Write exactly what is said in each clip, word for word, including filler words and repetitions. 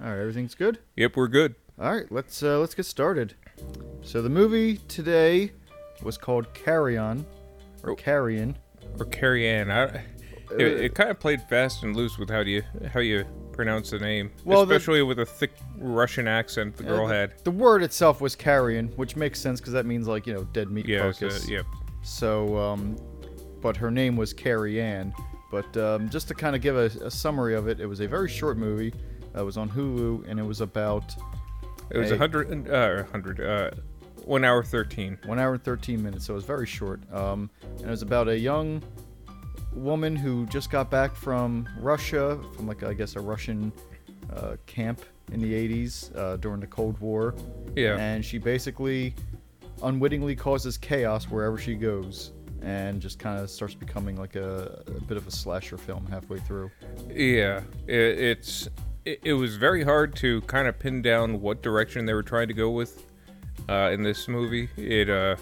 All right, everything's good? Yep, we're good. All right, let's uh, let's get started. So the movie today was called Carrie Anne, or oh. Carrie Anne, or Carrie Anne. I, it, it kind of played fast and loose with how do you how you pronounce the name, well, especially the, with a thick Russian accent the girl uh, had. The word itself was Carrie Anne, which makes sense because that means like you know dead meat yeah, carcass. So, yep. So, um, but her name was Carrie Anne. But um, just to kind of give a, a summary of it, it was a very short movie. It was on Hulu, and it was about... It was a hundred, uh, hundred, uh, one hour thirteen. One hour and thirteen minutes, so it was very short. Um, and it was about a young woman who just got back from Russia, from like I guess a Russian uh, camp in the eighties uh, during the Cold War. Yeah. And she basically unwittingly causes chaos wherever she goes, and just kind of starts becoming like a, a bit of a slasher film halfway through. Yeah, it, it's. It was very hard to kind of pin down what direction they were trying to go with uh, in this movie. It, uh,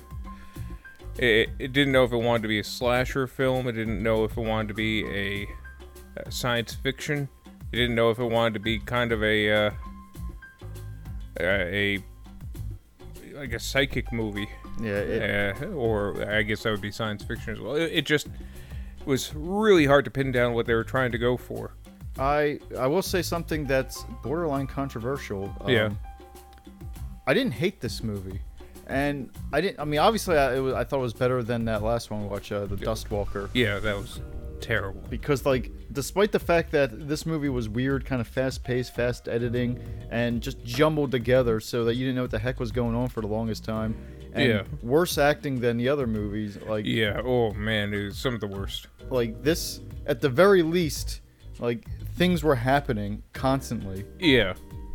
it it didn't know if it wanted to be a slasher film. It didn't know if it wanted to be a, a science fiction. It didn't know if it wanted to be kind of a uh, a like a psychic movie. Yeah. It, uh, or I guess that would be science fiction as well. It, it just was really hard to pin down what they were trying to go for. I I will say something that's borderline controversial. Um, yeah. I didn't hate this movie, and I didn't. I mean, obviously, I, it was, I thought it was better than that last one we watched, uh, The yeah. Dustwalker. Yeah, that was terrible. Because, like, despite the fact that this movie was weird, kind of fast-paced, fast editing, and just jumbled together, so that you didn't know what the heck was going on for the longest time. And yeah. Worse acting than the other movies. Like. Yeah. Oh man, it was some of the worst. Like this, at the very least, like. Things were happening constantly. Yeah.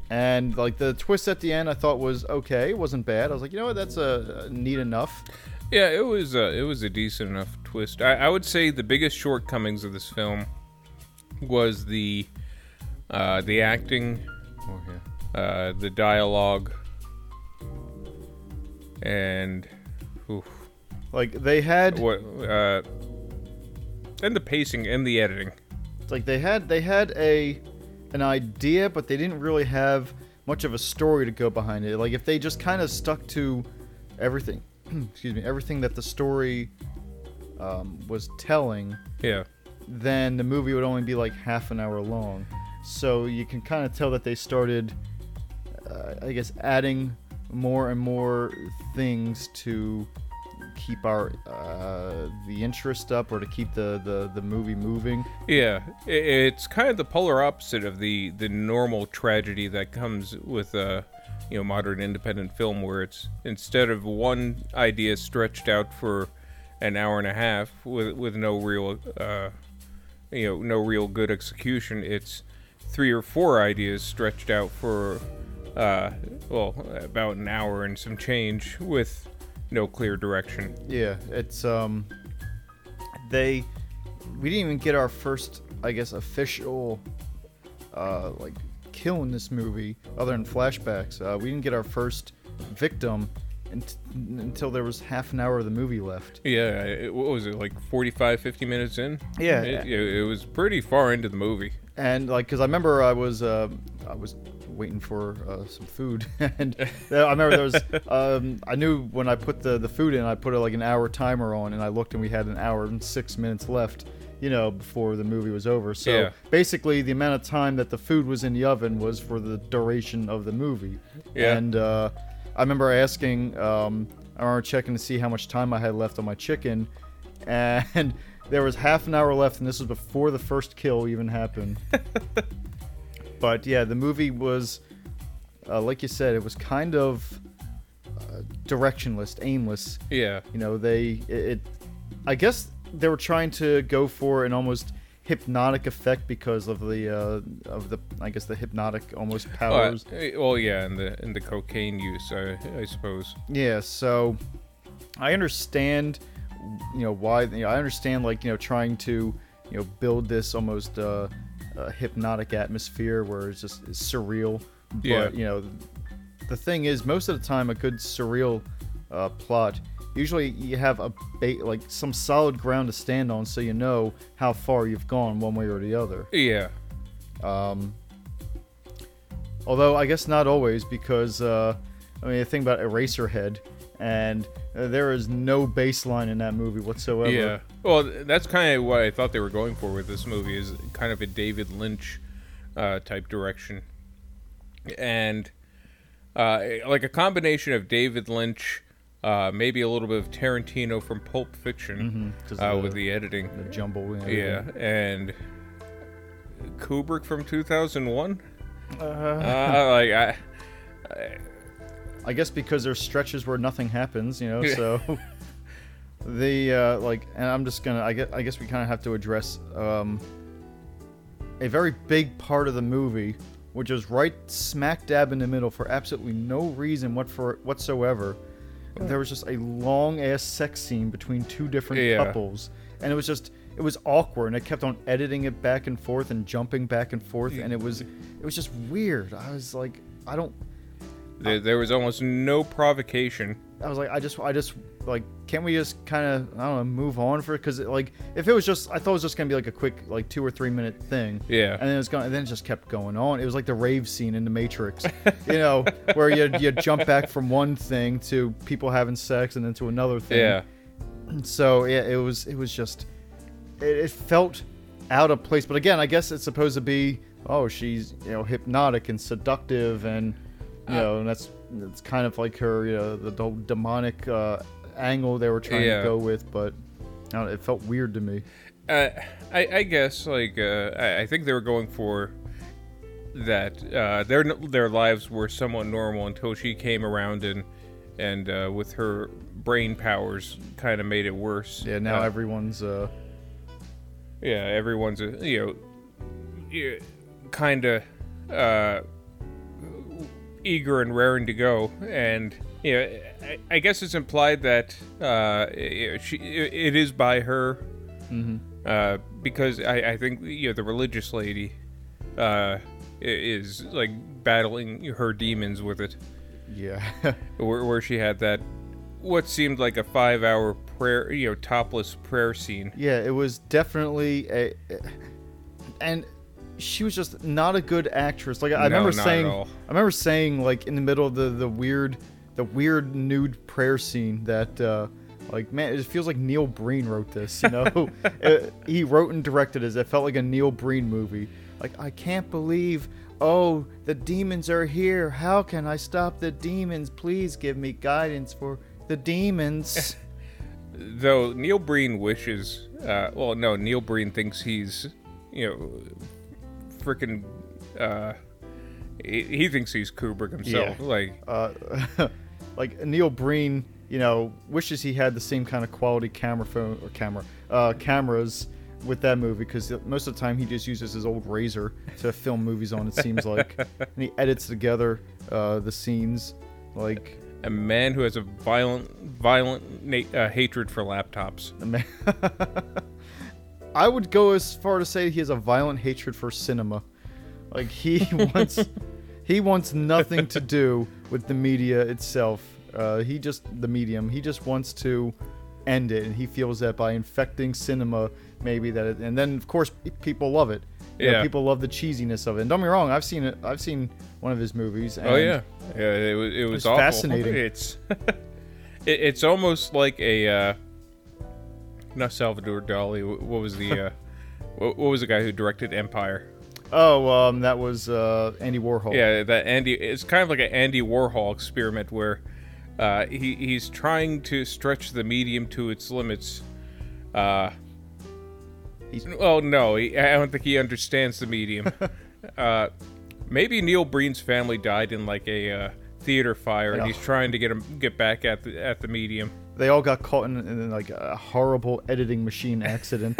And, like, the twist at the end I thought was okay. It wasn't bad. I was like, you know what? That's uh, neat enough. Yeah, it was, uh, it was a decent enough twist. I, I would say the biggest shortcomings of this film was the uh, the acting, oh, yeah. uh, the dialogue, and... Oof. Like, they had... What, uh, and the pacing and the editing. Like they had they had a an idea, but they didn't really have much of a story to go behind it. Like if they just kind of stuck to everything, excuse me, everything that the story um, was telling, yeah, then the movie would only be like half an hour long. So you can kind of tell that they started, uh, I guess, adding more and more things to keep our uh the interest up, or to keep the the the movie moving. Yeah, it's kind of the polar opposite of the the normal tragedy that comes with uh you know modern independent film, where it's instead of one idea stretched out for an hour and a half with with no real uh you know no real good execution, it's three or four ideas stretched out for uh well about an hour and some change with no clear direction. Yeah, it's um, they, we didn't even get our first, I guess, official, uh, like kill in this movie, other than flashbacks. Uh, we didn't get our first victim in- until there was half an hour of the movie left. Yeah, it, what was it, like forty-five, fifty minutes in? Yeah, it, it, it was pretty far into the movie. And like, cause I remember I was, uh, I was. waiting for uh, some food, and I remember there was um, I knew when I put the, the food in, I put a, like an hour timer on, and I looked and we had an hour and six minutes left, you know, before the movie was over. So yeah. Basically the amount of time that the food was in the oven was for the duration of the movie. Yeah. And uh, I remember asking, um, I remember checking to see how much time I had left on my chicken, and there was half an hour left, and this was before the first kill even happened. But yeah, the movie was, uh, like you said, it was kind of uh, directionless, aimless. Yeah. You know, they, it, it, I guess they were trying to go for an almost hypnotic effect because of the, uh, of the, I guess the hypnotic almost powers. Uh, well, yeah, and the and the cocaine use, I, I suppose. Yeah. So, I understand, you know, why. You know, I understand, like, you know, trying to, you know, build this almost. Uh, A hypnotic atmosphere where it's just it's surreal, but yeah. You know, the thing is, most of the time, a good surreal uh, plot usually you have a ba- like some solid ground to stand on, so you know how far you've gone one way or the other. Yeah. Um. Although I guess not always, because uh, I mean, the thing about Eraserhead, and uh, there is no baseline in that movie whatsoever. Yeah, well, that's kind of what I thought they were going for with this movie, is kind of a David Lynch uh, type direction, and uh, like a combination of David Lynch, uh, maybe a little bit of Tarantino from Pulp Fiction, mm-hmm, uh, the, with the editing, the jumble, and yeah, and Kubrick from two thousand one. Uh, uh, like I, I, I guess because there's stretches where nothing happens, you know. So the uh, like, and I'm just gonna. I guess, I guess we kind of have to address um, a very big part of the movie, which is right smack dab in the middle for absolutely no reason what for whatsoever. Oh. There was just a long ass sex scene between two different yeah. couples, and it was just. It was awkward, and I kept on editing it back and forth and jumping back and forth, and it was it was just weird. I was like, I don't... There, I, there was almost no provocation. I was like, I just, I just like, can't we just kind of, I don't know, move on for it? Because, like, if it was just, I thought it was just going to be, like, a quick, like, two or three minute thing. Yeah. And then it, was going, and then it just kept going on. It was like the rave scene in The Matrix, you know, where you, you jump back from one thing to people having sex and then to another thing. Yeah. So, yeah, it was, it was just... It felt out of place, but again, I guess it's supposed to be, oh, she's, you know, hypnotic and seductive, and you uh, know, and that's it's kind of like her, you know, the, the whole demonic uh, angle they were trying yeah. to go with, but I don't know, it felt weird to me. Uh, I, I guess, like, uh, I, I think they were going for that. Uh, their their lives were somewhat normal until she came around and and uh, with her brain powers, kind of made it worse. Yeah, now uh, everyone's. Uh, Yeah, everyone's, you know, kind of uh, eager and raring to go. And, you know, I, I guess it's implied that uh, it, she, it is by her. Mm-hmm. Uh, because I, I think, you know, the religious lady uh, is, like, battling her demons with it. Yeah. where, where she had that, what seemed like a five-hour prayer, you know, topless prayer scene. Yeah, it was definitely a, and she was just not a good actress. Like I no, remember saying, I remember saying like in the middle of the, the weird, the weird nude prayer scene that, uh, like man, it feels like Neil Breen wrote this. You know, it, he wrote and directed it. It felt like a Neil Breen movie. Like I can't believe. Oh, the demons are here. How can I stop the demons? Please give me guidance for the demons. Though Neil Breen wishes, uh, well, no, Neil Breen thinks he's, you know, freaking, uh, he, he thinks he's Kubrick himself. Yeah. Like, uh, like Neil Breen, you know, wishes he had the same kind of quality camera phone or camera, uh, cameras with that movie, because most of the time he just uses his old razor to film movies on. It seems like, and he edits together uh, the scenes like. A man who has a violent, violent na- uh, hatred for laptops. I would go as far to say he has a violent hatred for cinema. Like he wants, he wants nothing to do with the media itself. Uh, he just the medium. He just wants to end it, and he feels that by infecting cinema, maybe that. It, and then of course people love it. You yeah, know, people love the cheesiness of it. And don't get me wrong, I've seen it. I've seen one of his movies. And oh yeah, yeah. It was it was, it was awful. Fascinating. It's it, it's almost like a uh, not Salvador Dali. What was the uh, what, what was the guy who directed Empire? Oh, um, that was uh, Andy Warhol. Yeah, that Andy. It's kind of like an Andy Warhol experiment where uh, he he's trying to stretch the medium to its limits. Uh, He's... Oh, no, he, I don't think he understands the medium. uh, maybe Neil Breen's family died in, like, a uh, theater fire, yeah. and he's trying to get him, get back at the, at the medium. They all got caught in, in like, a horrible editing machine accident.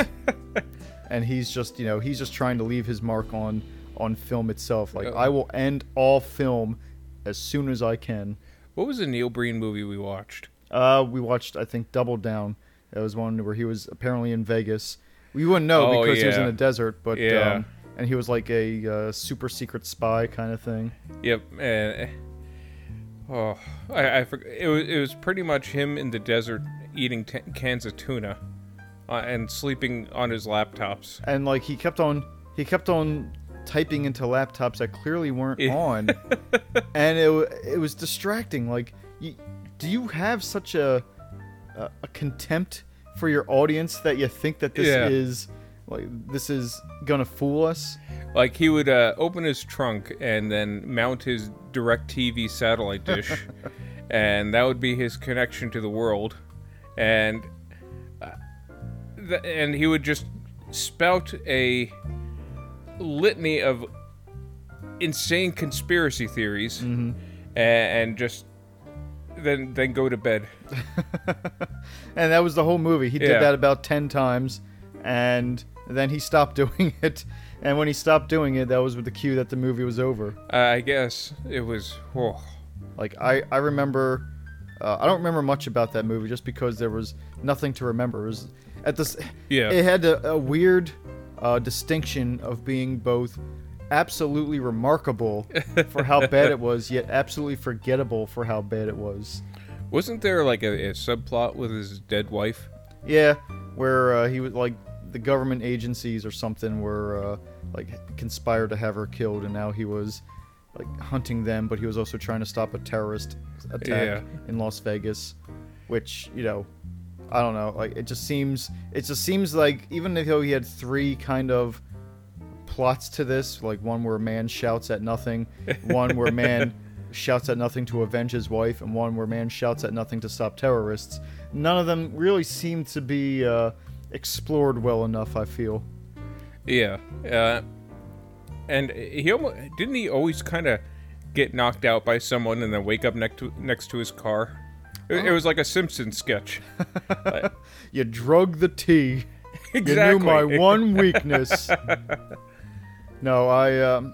And he's just, you know, he's just trying to leave his mark on, on film itself. Like, uh, I will end all film as soon as I can. What was the Neil Breen movie we watched? Uh, we watched, I think, Double Down. It was one where he was apparently in Vegas. We wouldn't know oh, because yeah. he was in a desert, but yeah. um, and he was like a uh, super secret spy kind of thing. Yep. And, oh, I, I forgot. It was it was pretty much him in the desert eating t- cans of tuna, uh, and sleeping on his laptops. And like he kept on he kept on typing into laptops that clearly weren't yeah. on, and it it was distracting. Like, you, do you have such a, a a contempt for your audience that you think that this yeah. is like this is gonna fool us? Like, he would uh, open his trunk and then mount his DirecTV satellite dish, and that would be his connection to the world, and uh, th- and he would just spout a litany of insane conspiracy theories, mm-hmm. and, and just then then go to bed. And that was the whole movie. He did yeah. that about ten times, and then he stopped doing it. And when he stopped doing it, that was the cue that the movie was over. Uh, I guess it was. Oh. Like I, I remember. Uh, I don't remember much about that movie, just because there was nothing to remember. It was at this. Yeah. It had a, a weird uh, distinction of being both absolutely remarkable for how bad it was, yet absolutely forgettable for how bad it was. Wasn't there like a, a subplot with his dead wife? Yeah, where uh, he was like. The government agencies or something were uh, like conspired to have her killed, and now he was like hunting them, but he was also trying to stop a terrorist attack yeah. in Las Vegas, which, you know, I don't know, like it just seems it just seems like even though he had three kind of plots to this, like one where man shouts at nothing, one where man shouts at nothing to avenge his wife, and one where man shouts at nothing to stop terrorists, none of them really seemed to be uh explored well enough, I feel. Yeah, uh, and he almost, didn't he always kind of get knocked out by someone and then wake up next to next to his car? It, oh. it was like a Simpsons sketch. But, you drug the tea. Exactly. You knew my one weakness. No, I, um,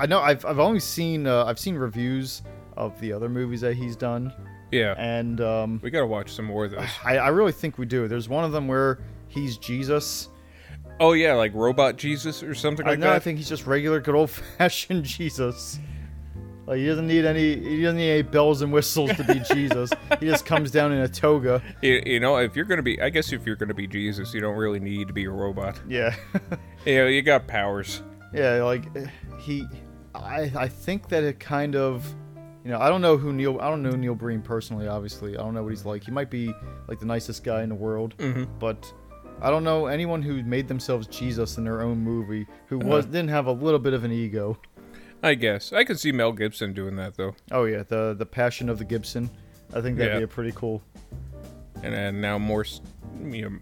I know I've I've only seen uh, I've seen reviews of the other movies that he's done. Yeah, and um, we gotta watch some more of those. I, I really think we do. There's one of them where he's Jesus. Oh yeah, like Robot Jesus or something like I, no, that. No, I think he's just regular, good old fashioned Jesus. Like, he doesn't need any, he doesn't need any bells and whistles to be Jesus. He just comes down in a toga. You, you know, if you're gonna be, I guess if you're gonna be Jesus, you don't really need to be a robot. Yeah. You know, you got powers. Yeah, like he, I, I think that it kind of. You know, I don't know who Neil. I don't know Neil Breen personally. Obviously, I don't know what he's like. He might be like the nicest guy in the world, mm-hmm. but I don't know anyone who made themselves Jesus in their own movie who was uh-huh. didn't have a little bit of an ego. I guess I could see Mel Gibson doing that though. Oh yeah, the the Passion of the Gibson. I think that'd yeah. be a pretty cool. And then now more, you know,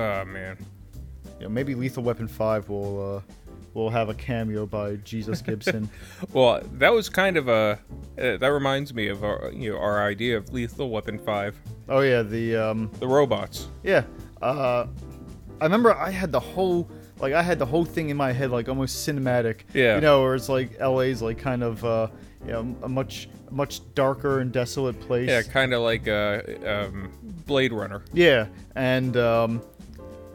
oh man, yeah, maybe Lethal Weapon five will. Uh, We'll have a cameo by Jesus Gibson. Well, that was kind of a... Uh, that reminds me of our, you know, our idea of Lethal Weapon five. Oh, yeah, the... Um, the robots. Yeah. Uh, I remember I had the whole... Like, I had the whole thing in my head, like, almost cinematic. Yeah. You know, where it's like L A's, like, kind of, uh, you know, a much much darker and desolate place. Yeah, kind of like uh, um, Blade Runner. Yeah, and... Um,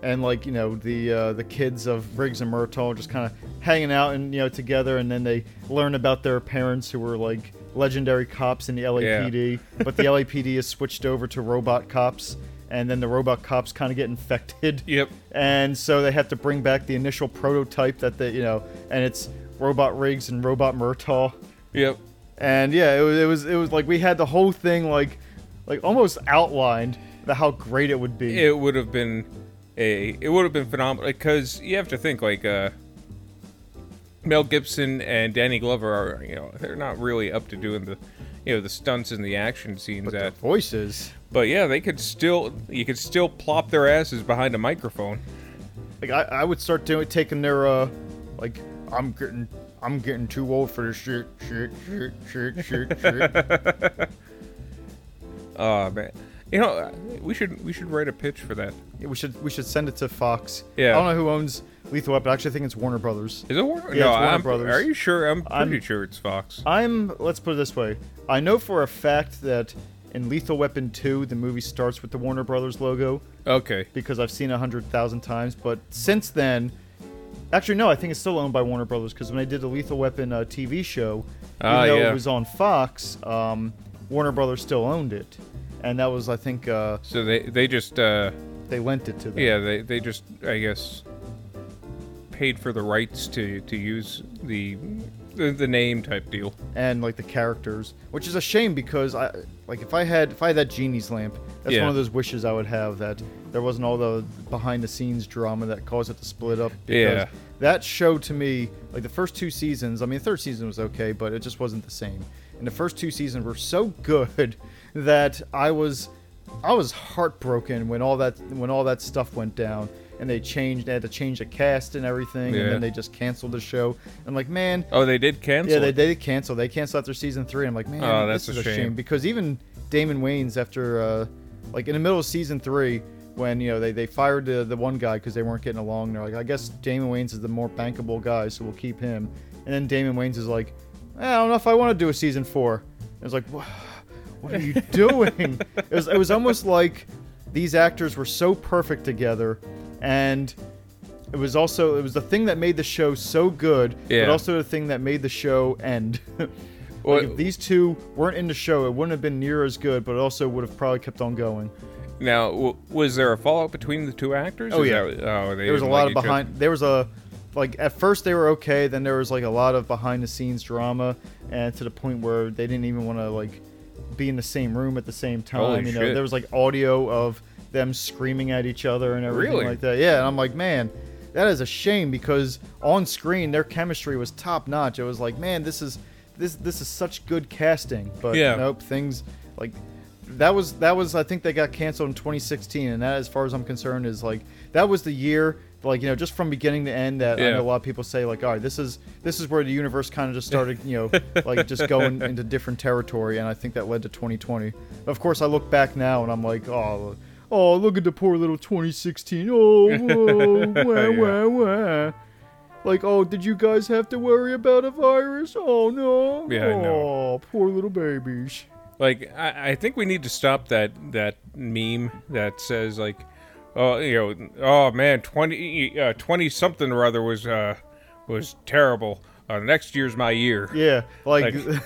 And, like, you know, the uh, the kids of Riggs and Murtaugh just kind of hanging out and, you know, together. And then they learn about their parents who were, like, legendary cops in the L A P D. Yeah. But the L A P D is switched over to robot cops. And then the robot cops kind of get infected. Yep. And so they have to bring back the initial prototype that they, you know, and it's Robot Riggs and Robot Murtaugh. Yep. And, yeah, it was, it was, it was like, we had the whole thing, like, like almost outlined the, how great it would be. It would have been... A, it would have been phenomenal, because you have to think, like, uh, Mel Gibson and Danny Glover are, you know, they're not really up to doing the, you know, the stunts and the action scenes. But their voices. But yeah, they could still, you could still plop their asses behind a microphone. Like, I, I would start doing, taking their, uh, like, I'm getting, I'm getting too old for this shit, shit, shit, shit, shit, shit. Oh, man. You know, we should we should write a pitch for that. Yeah, we should we should send it to Fox. Yeah. I don't know who owns Lethal Weapon. I actually think it's Warner Brothers. Is it Warner? Yeah, no, it's Warner I'm, Brothers. Are you sure? I'm pretty I'm, sure it's Fox. I'm. Let's put it this way. I know for a fact that in Lethal Weapon two, the movie starts with the Warner Brothers logo. Okay. Because I've seen it a hundred thousand times. But since then, actually no, I think it's still owned by Warner Brothers, because when they did the Lethal Weapon uh, T V show, even uh, though yeah. it was on Fox, um, Warner Brothers still owned it. And that was, I think... Uh, so they, they just... Uh, they lent it to them. Yeah, they, they just, I guess, paid for the rights to, to use the, the the name type deal. And like the characters, which is a shame because I like if I had if I had that genie's lamp, that's yeah. one of those wishes I would have, that there wasn't all the behind the scenes drama that caused it to split up. Because yeah. that show to me, like the first two seasons, I mean the third season was okay, but it just wasn't the same. And the first two seasons were so good that I was I was heartbroken when all that when all that stuff went down. And they changed, they had to change the cast and everything, yeah. and then they just canceled the show. I'm like, man. Oh, they did cancel? Yeah, they, they did cancel. They canceled after season three. I'm like, man, oh, that's this is a shame. shame. Because even Damon Wayans, after, uh, like, in the middle of season three, when, you know, they, they fired the, the one guy because they weren't getting along. And they're like, I guess Damon Wayans is the more bankable guy, so we'll keep him. And then Damon Wayans is like, I don't know if I want to do a season four. And I was like, what are you doing? it was It was almost like these actors were so perfect together. And it was also it was the thing that made the show so good, yeah. but also the thing that made the show end. like well, if these two weren't in the show, it wouldn't have been near as good, but it also would have probably kept on going. Now, w- was there a fallout between the two actors? Oh Is yeah, that, oh, they there was a lot like of behind. There was a like at first they were okay, then there was like a lot of behind the scenes drama, and to the point where they didn't even want to like be in the same room at the same time. Holy you know, shit. There was like audio of them screaming at each other and everything really? Like that. Yeah, and I'm like, man, that is a shame because on screen their chemistry was top notch. It was like, man, this is this this is such good casting. But yeah. nope, things like that was that was I think they got canceled in twenty sixteen, and that, as far as I'm concerned, is like that was the year, like, you know, just from beginning to end that yeah. I know a lot of people say like, all right, this is this is where the universe kind of just started, you know, like just going into different territory, and I think that led to twenty twenty. Of course, I look back now and I'm like, oh. Oh, look at the poor little twenty sixteen. Oh, whoa, wah, yeah. wah, wah. Like, oh, did you guys have to worry about a virus? Oh, no. Yeah, oh, no. Poor little babies. Like, I, I think we need to stop that, that meme that says, like, oh, you know, oh, man, twenty, uh, twenty-something or other was, uh, was terrible. Uh, next year's my year. Yeah, like... like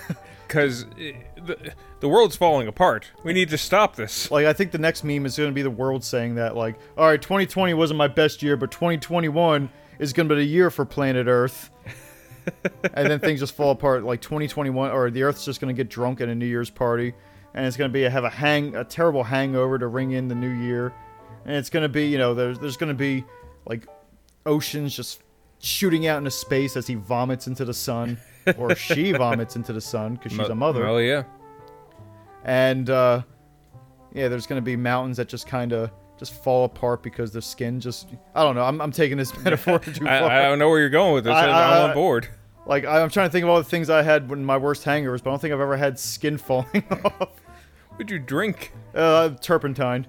because the, the world's falling apart. We need to stop this. Like, I think the next meme is going to be the world saying that, like, all right, twenty twenty wasn't my best year, but twenty twenty-one is going to be the year for planet Earth. And then things just fall apart. Like, twenty twenty-one, or the Earth's just going to get drunk at a New Year's party, and it's going to be a, have a hang, a terrible hangover to ring in the new year. And it's going to be, you know, there's, there's going to be, like, oceans just shooting out into space as he vomits into the sun. Or she vomits into the sun because she's a mother. Oh, yeah. And, uh, yeah, there's going to be mountains that just kind of just fall apart because their skin just... I don't know. I'm I'm taking this metaphor too far. I, I don't know where you're going with this. I, I, I'm on board. Like, I'm trying to think of all the things I had when my worst hangovers, but I don't think I've ever had skin falling off. What'd you drink? Uh, turpentine.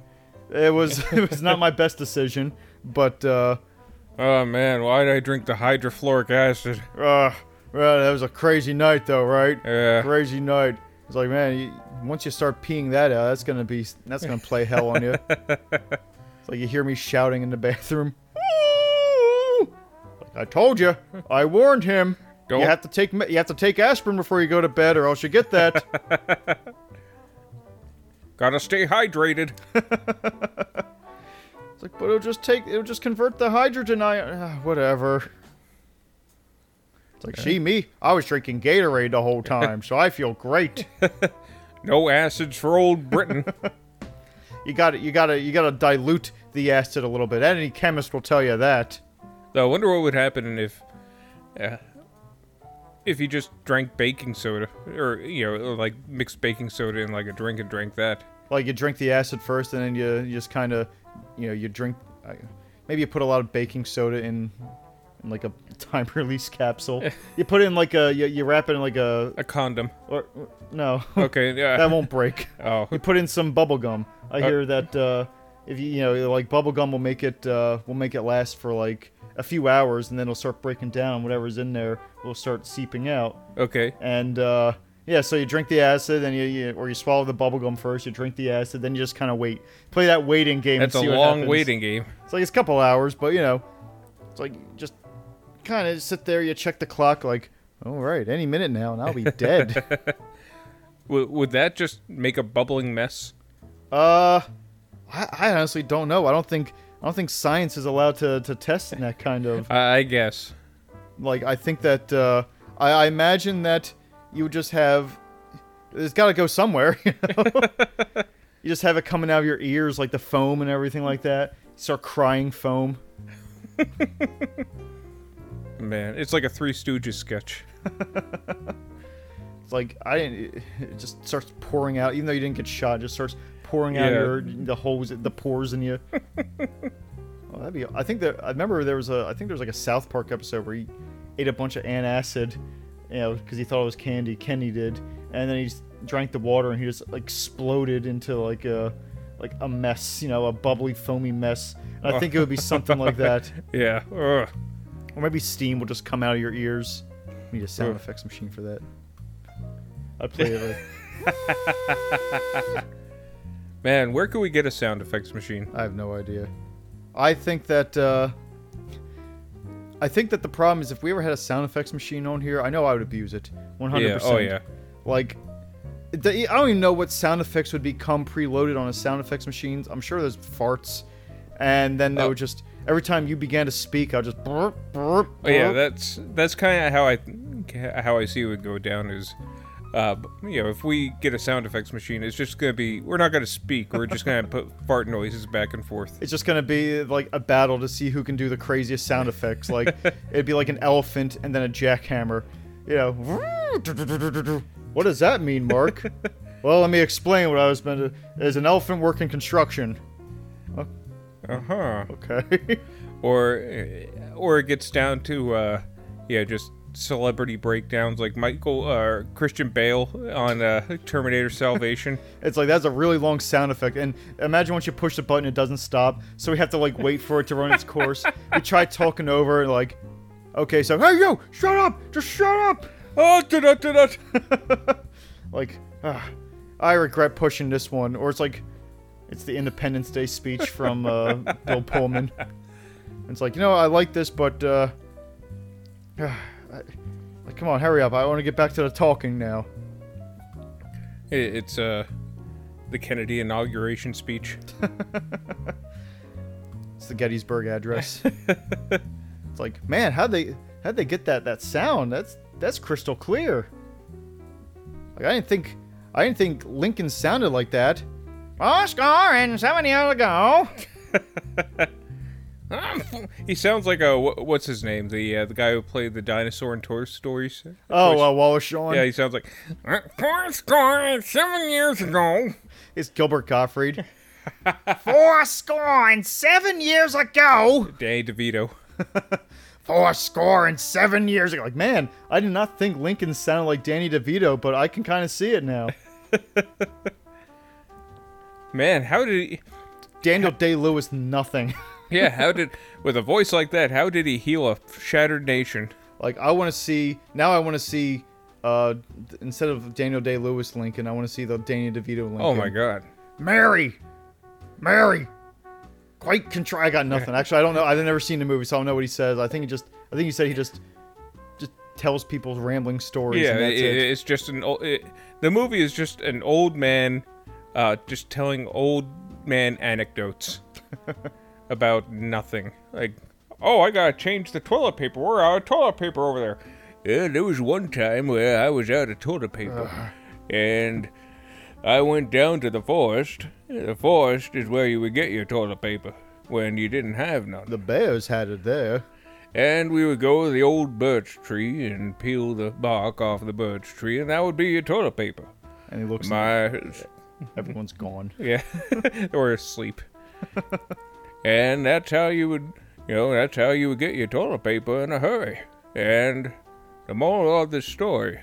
It was, it was not my best decision, but... Uh, oh, man. Why did I drink the hydrofluoric acid? Ugh. Well, that was a crazy night, though, right? Yeah. Crazy night. It's like, man, you, once you start peeing that out, that's gonna be, that's gonna play hell on you. It's like you hear me shouting in the bathroom. Like, I told you, I warned him. Don't. You have to take, you have to take aspirin before you go to bed, or else you get that. Gotta stay hydrated. It's like, but it'll just take, it'll just convert the hydrogen ion. Uh, whatever. Like, see me? I was drinking Gatorade the whole time, so I feel great. No acids for old Britain. You gotta, you gotta, you gotta dilute the acid a little bit. Any chemist will tell you that. Though I wonder what would happen if, uh, if you just drank baking soda, or you know, like mixed baking soda in like a drink and drank that. Like you drink the acid first, and then you, you just kind of, you know, you drink. Maybe you put a lot of baking soda in. Like a time release capsule, you put in like a you, you wrap it in like a a condom or no okay yeah that won't break. Oh, you put in some bubble gum. I uh, hear that uh, if you you know like bubble gum will make it uh, will make it last for like a few hours, and then it'll start breaking down. Whatever's in there will start seeping out. Okay, and uh, yeah, so you drink the acid, and you, you or you swallow the bubble gum first. You drink the acid, then you just kind of wait. Play that waiting game. That's and see a long what waiting game. It's like it's a couple hours, but you know, it's like just. Kind of sit there, you check the clock, like, all right, any minute now, and I'll be dead. would, would that just make a bubbling mess? Uh, I, I honestly don't know. I don't think I don't think science is allowed to, to test in that kind of... I guess. Like, I think that... Uh, I, I imagine that you would just have... It's got to go somewhere, you know? You just have it coming out of your ears, like the foam and everything like that. You start crying foam. Man, it's like a Three Stooges sketch. It's like, I didn't... It just starts pouring out. Even though you didn't get shot, it just starts... pouring yeah. out your the holes, the pores in you. Oh, that'd be. I think that I remember there was a. I think there was like a South Park episode where he ate a bunch of antacid, you know, because he thought it was candy. Kenny did, and then he just drank the water and he just like exploded into like a like a mess, you know, a bubbly, foamy mess. And I think it would be something like that. Yeah. Ugh. Or maybe steam will just come out of your ears. We need a sound Ugh. effects machine for that. I'd play it. Like... Man, where could we get a sound effects machine? I have no idea. I think that, uh... I think that the problem is if we ever had a sound effects machine on here, I know I would abuse it. one hundred percent. Yeah, oh, yeah. Like, the, I don't even know what sound effects would become preloaded on a sound effects machine. I'm sure there's farts. And then they oh. would just... Every time you began to speak, I would just... Burp, burp, burp. Oh, yeah, that's that's kind of how I how I see it would go down is... Uh, you know, if we get a sound effects machine, it's just going to be... We're not going to speak. We're just going to put fart noises back and forth. It's just going to be, like, a battle to see who can do the craziest sound effects. Like, it'd be like an elephant and then a jackhammer. You know, what does that mean, Mark? Well, let me explain what I was meant to... Is an elephant working construction? Uh-huh. Okay. Or, or it gets down to, uh, yeah, just... celebrity breakdowns like Michael or uh, Christian Bale on uh, Terminator Salvation. It's like that's a really long sound effect, and imagine once you push the button it doesn't stop, so we have to like wait for it to run its course. We try talking over and like, okay, so hey yo, shut up, just shut up. Oh, do that, do that. Like, ah, I regret pushing this one. Or it's like, it's the Independence Day speech from uh, Bill Pullman. It's like, you know, I like this, but uh, like, come on, hurry up. I want to get back to the talking now. It's, uh, the Kennedy inauguration speech. It's the Gettysburg Address. It's like, man, how'd they, how'd they get that, that sound? That's, that's crystal clear. Like, I didn't think, I didn't think Lincoln sounded like that. Oscar and seventy years ago. He sounds like a what's his name? The uh, the guy who played the dinosaur in Toy Stories. Oh, uh, Wallace Shawn. Yeah, he sounds like Toy Story seven years ago. It's Gilbert Gottfried. Four score and seven years ago. Danny DeVito. Four score and seven years ago. Like, man, I did not think Lincoln sounded like Danny DeVito, but I can kind of see it now. Man, how did he... Daniel Day-Lewis? Nothing. Yeah, how did, with a voice like that, how did he heal a shattered nation? Like, I want to see, now I want to see, uh, th- instead of Daniel Day-Lewis Lincoln, I want to see the Danny DeVito Lincoln. Oh my god. Mary! Mary! Quite contrite. I got nothing. Actually, I don't know, I've never seen the movie, so I don't know what he says. I think he just, I think he said he just, just tells people's rambling stories. Yeah, and that's it, it. it's just an old, it, the movie is just an old man, uh, just telling old man anecdotes. About nothing. Like, oh, I gotta change the toilet paper. We're out of toilet paper over there. Yeah, there was one time where I was out of toilet paper. Ugh. And I went down to the forest. The forest is where you would get your toilet paper when you didn't have none. The bears had it there. And we would go to the old birch tree and peel the bark off the birch tree, and that would be your toilet paper. And he looks My... like everyone's gone. Yeah. Or asleep. And that's how you would, you know, that's how you would get your toilet paper in a hurry. And the moral of this story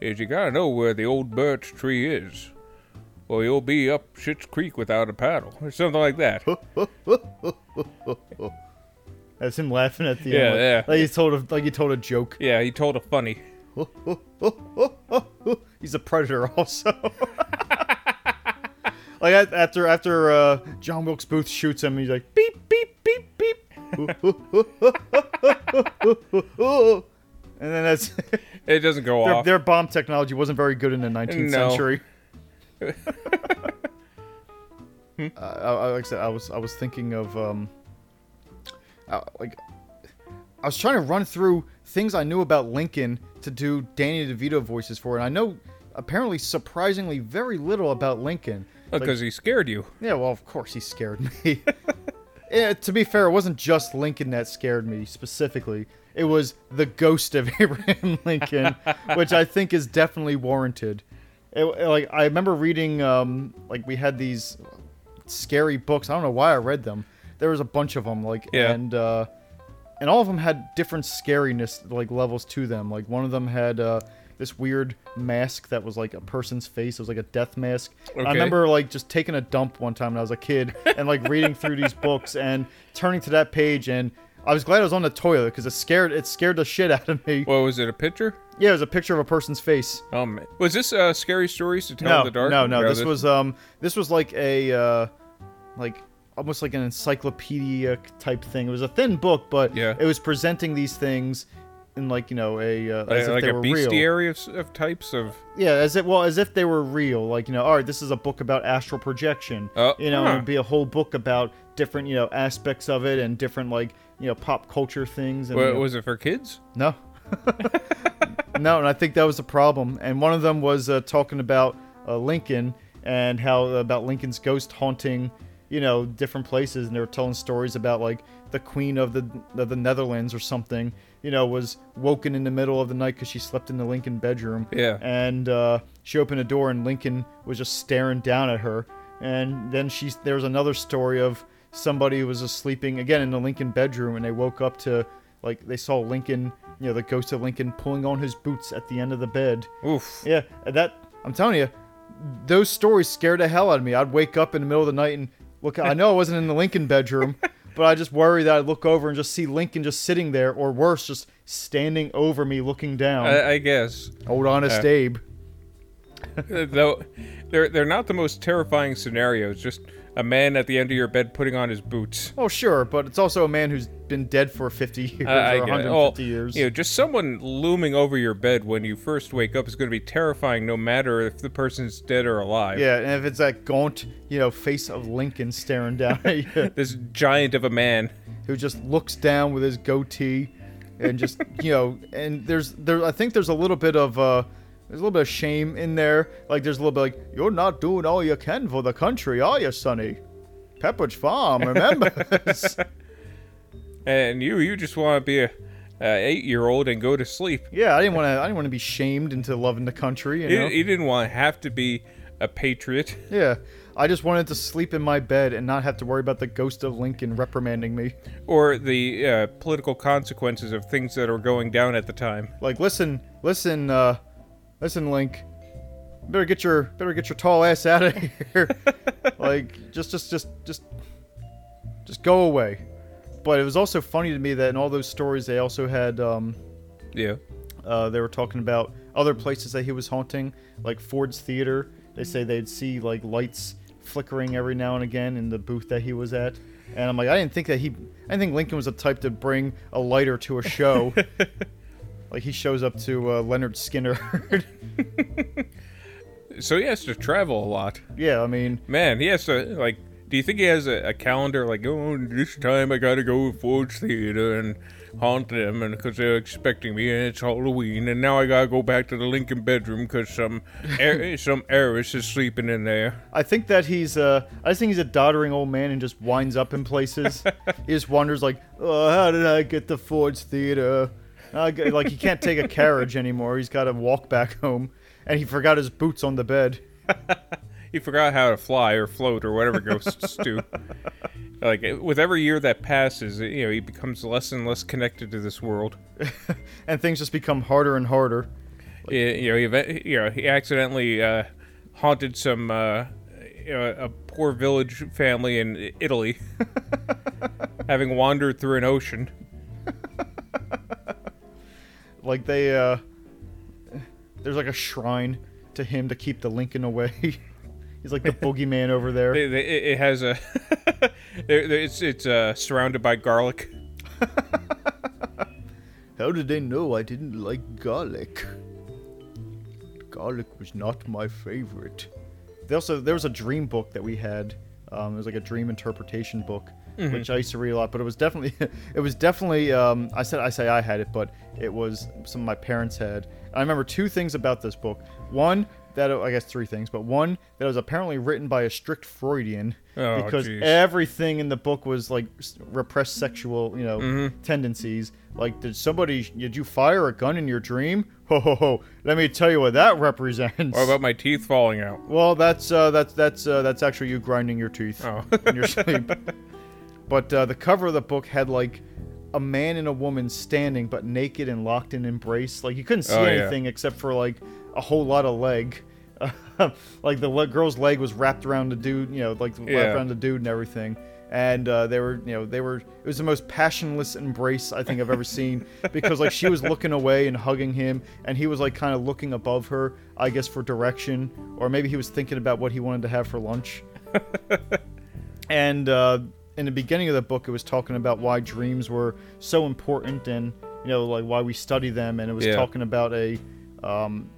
is you gotta know where the old birch tree is, or you'll be up Schitt's Creek without a paddle, or something like that. That's him laughing at the yeah, end. Yeah, like, like he told a, like he told a joke. Yeah, he told a funny. He's a predator, also. Like, after after uh, John Wilkes Booth shoots him, he's like, beep, beep, beep, beep. And then that's... It doesn't go their, off. Their bomb technology wasn't very good in the nineteenth no. century. Hmm? Uh, I, like I said, I was I was thinking of um, uh, like I was trying to run through things I knew about Lincoln to do Danny DeVito voices for, and I know apparently surprisingly very little about Lincoln. Because like, he scared you. Yeah, well, of course he scared me. Yeah, to be fair, it wasn't just Lincoln that scared me specifically. It was the ghost of Abraham Lincoln, which I think is definitely warranted. It, like I remember reading, um, like we had these scary books. I don't know why I read them. There was a bunch of them, like yeah. and uh, and all of them had different scariness like levels to them. Like one of them had uh, this weird mask that was like a person's face. It was like a death mask. Okay. I remember like just taking a dump one time when I was a kid and like reading through these books and turning to that page, and I was glad I was on the toilet because it scared it scared the shit out of me. What, was it a picture? Yeah, it was a picture of a person's face. Um, was this uh, Scary Stories to Tell no, in the Dark? No, no, no. This was um, this was like a uh, like almost like an encyclopedia type thing. It was a thin book, but yeah. it was presenting these things in like you know a uh, as like, if they like were a bestiary of, of types of yeah, as it well as if they were real. Like you know, all right, this is a book about astral projection. Uh, you know, huh. and it'd be a whole book about different you know aspects of it and different like. You know, pop culture things. And, well, you know, was it for kids? No. No, and I think that was the problem. And one of them was uh, talking about uh, Lincoln and how uh, about Lincoln's ghost haunting, you know, different places. And they were telling stories about like the Queen of the of the Netherlands or something, you know, was woken in the middle of the night because she slept in the Lincoln bedroom. Yeah. And uh, she opened a door and Lincoln was just staring down at her. And then she there was another story of somebody was just sleeping again in the Lincoln bedroom, and they woke up to like they saw Lincoln, you know, the ghost of Lincoln pulling on his boots at the end of the bed. Oof. Yeah, that I'm telling you, those stories scared the hell out of me. I'd wake up in the middle of the night and look. I know I wasn't in the Lincoln bedroom, but I just worry that I'd look over and just see Lincoln just sitting there, or worse, just standing over me looking down. I, I guess. Old honest uh, Abe. Though, they're they're not the most terrifying scenarios. Just. A man at the end of your bed putting on his boots. Oh, sure, but it's also a man who's been dead for fifty years uh, or one hundred fifty oh, years. You know, just someone looming over your bed when you first wake up is going to be terrifying no matter if the person's dead or alive. Yeah, and if it's that gaunt, you know, face of Lincoln staring down at you. This giant of a man. Who just looks down with his goatee and just, you know, and there's, there. I think there's a little bit of, uh, There's a little bit of shame in there. Like, there's a little bit like, you're not doing all you can for the country, are you, Sonny? Pepperidge Farm, remember this. And you, you just want to be a, a eight-year-old and go to sleep. Yeah, I didn't want to. I didn't want to be shamed into loving the country. You, you, know? You didn't want to have to be a patriot. Yeah, I just wanted to sleep in my bed and not have to worry about the ghost of Lincoln reprimanding me, or the uh, political consequences of things that are going down at the time. Like, listen, listen. Uh, Listen, Link. Better get your better get your tall ass out of here. Like, just, just, just, just, just go away. But it was also funny to me that in all those stories they also had, um, yeah, uh, they were talking about other places that he was haunting, like Ford's Theater. They say they'd see like lights flickering every now and again in the booth that he was at. And I'm like, I didn't think that he, I think Lincoln was the type to bring a lighter to a show. Like, he shows up to uh, Leonard Skinner. So he has to travel a lot. Yeah, I mean... Man, he has to, like... Do you think he has a, a calendar, like, oh, this time I gotta go to Ford's Theater and haunt them and because they're expecting me, and it's Halloween, and now I gotta go back to the Lincoln bedroom because some er- some heiress is sleeping in there. I think that he's, uh... I just think he's a doddering old man and just winds up in places. He just wonders, like, oh, how did I get to Ford's Theater? Uh, like, he can't take a carriage anymore. He's got to walk back home. And he forgot his boots on the bed. He forgot how to fly or float or whatever ghosts do. Like, with every year that passes, you know, he becomes less and less connected to this world. And things just become harder and harder. Like, you know, he, you know, he accidentally uh, haunted some uh, a poor village family in Italy. Having wandered through an ocean. Like, they, uh, there's, like, a shrine to him to keep the Lincoln away. He's, like, the boogeyman over there. It, it, it has a, it's, it's, uh, surrounded by garlic. How did they know I didn't like garlic? Garlic was not my favorite. They also, there was a dream book that we had, Um, it was like a dream interpretation book, mm-hmm. which I used to read a lot. But it was definitely, it was definitely. Um, I said I say I had it, but it was some of my parents had. And I remember two things about this book. One. That I guess three things, but one that was apparently written by a strict Freudian oh, because geez. everything in the book was like repressed sexual, you know, mm-hmm. tendencies. Like, did somebody? Did you fire a gun in your dream? Ho ho ho! Let me tell you what that represents. What about my teeth falling out? Well, that's uh, that's that's uh, that's actually you grinding your teeth oh. in your sleep. But uh, the cover of the book had like a man and a woman standing, but naked and locked in embrace. Like you couldn't see oh, anything yeah. except for like. a whole lot of leg, uh, like the le- girl's leg was wrapped around the dude, you know, like yeah. wrapped around the dude and everything. And uh, they were, you know, they were. It was the most passionless embrace I think I've ever seen because like she was looking away and hugging him, and he was like kind of looking above her, I guess for direction, or maybe he was thinking about what he wanted to have for lunch. And uh, in the beginning of the book, it was talking about why dreams were so important and you know like why we study them, and it was yeah. talking about a. Um,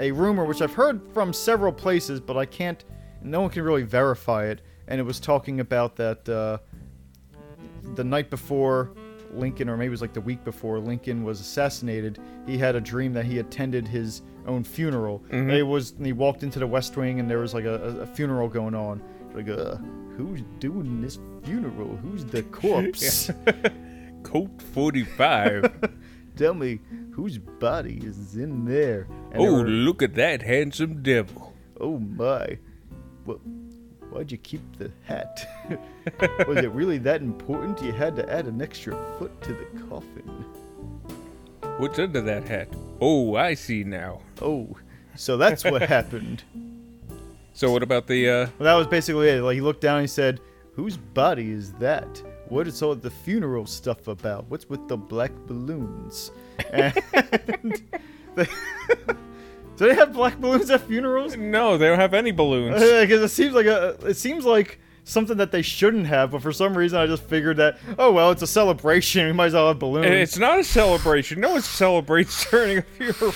A rumor, which I've heard from several places, but I can't, no one can really verify it. And it was talking about that uh, the night before Lincoln, or maybe it was like the week before Lincoln was assassinated, he had a dream that he attended his own funeral. Mm-hmm. It was, he walked into the West Wing and there was like a, a funeral going on. Like, uh, who's doing this funeral? Who's the corpse? Colt forty-five. Tell me whose body is in there. And oh, were, look at that handsome devil. Oh, my. Well, why'd you keep the hat? Was it really that important? You had to add an extra foot to the coffin. What's under that hat? Oh, I see now. Oh, so that's what happened. So what about the... Uh... Well, that was basically it. Like, he looked down and he said, whose body is that? What is all the funeral stuff about? What's with the black balloons? And they, do they have black balloons at funerals? No, they don't have any balloons. Because it seems like a, it seems like something that they shouldn't have, but for some reason I just figured that, oh, well, it's a celebration. We might as well have balloons. And it's not a celebration. No one celebrates during a funeral.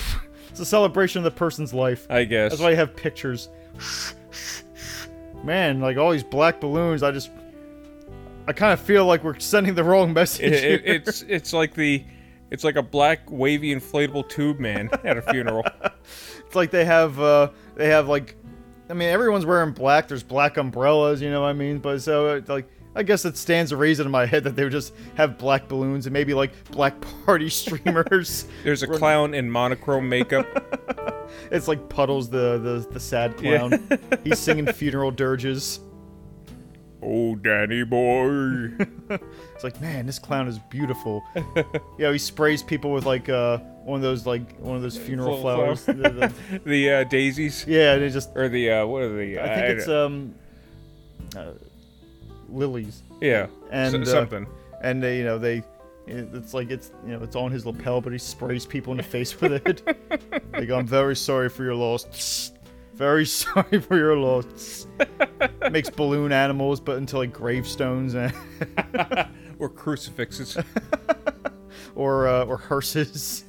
It's a celebration of the person's life. I guess. That's why you have pictures. Man, like all these black balloons, I just... I kind of feel like we're sending the wrong message. It, it, it's it's like the, it's like a black wavy inflatable tube man at a funeral. It's like they have uh, they have like, I mean everyone's wearing black. There's black umbrellas, you know what I mean. But so like I guess it stands to reason in my head that they would just have black balloons and maybe like black party streamers. There's a running. Clown in monochrome makeup. It's like Puddles, the the the sad clown. Yeah. He's singing funeral dirges. Oh, Danny boy. It's like, man, this clown is beautiful. You know, he sprays people with like uh, one of those like one of those funeral flowers. Flower. the the, the uh, daisies. Yeah, they just or the uh, what are the? Uh, I think I it's know. um, uh, lilies. Yeah, and S- something. Uh, and they, you know, they, it's like it's you know it's on his lapel, but he sprays people in the face with it. Like, I'm very sorry for your loss. Very sorry for your loss. Makes balloon animals, but into like gravestones and or crucifixes, or uh, or hearses.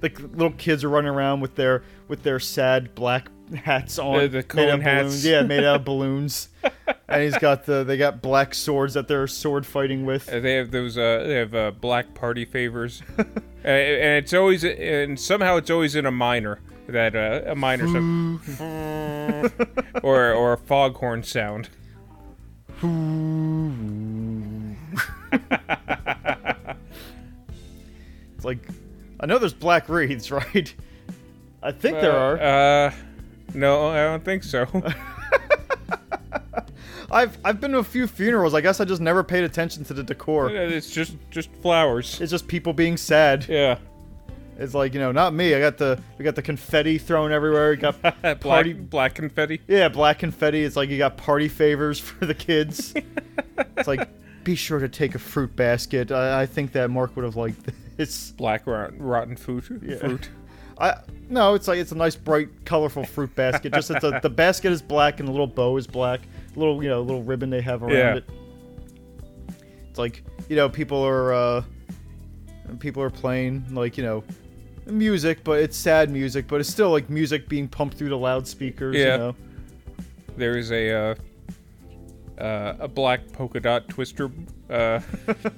The little kids are running around with their with their sad black hats on, the, the cone hats, balloons. Yeah, made out of balloons. And he's got the they got black swords that they're sword fighting with. Uh, they have those. Uh, they have uh, black party favors. And it's always, and somehow it's always in a minor, that uh, a minor sound, or or a foghorn sound. It's like, I know there's black wreaths, right? I think uh, there are. Uh, no, I don't think so. I've I've been to a few funerals. I guess I just never paid attention to the decor. It's just, just flowers. It's just people being sad. Yeah. It's like, you know, not me. I got the we got the confetti thrown everywhere. We got black, party black confetti. Yeah, black confetti. It's like you got party favors for the kids. It's like, be sure to take a fruit basket. I, I think that Mark would have liked this. Black rotten, rotten food. Yeah. Fruit. I no, it's like it's a nice bright, colorful fruit basket. Just that the, the basket is black and the little bow is black. Little, you know, little ribbon they have around yeah. it. It's like, you know, people are, uh, people are playing, like, you know, music, but it's sad music, but it's still, like, music being pumped through the loudspeakers, yeah. you know. there is a uh, uh, a black polka dot twister uh,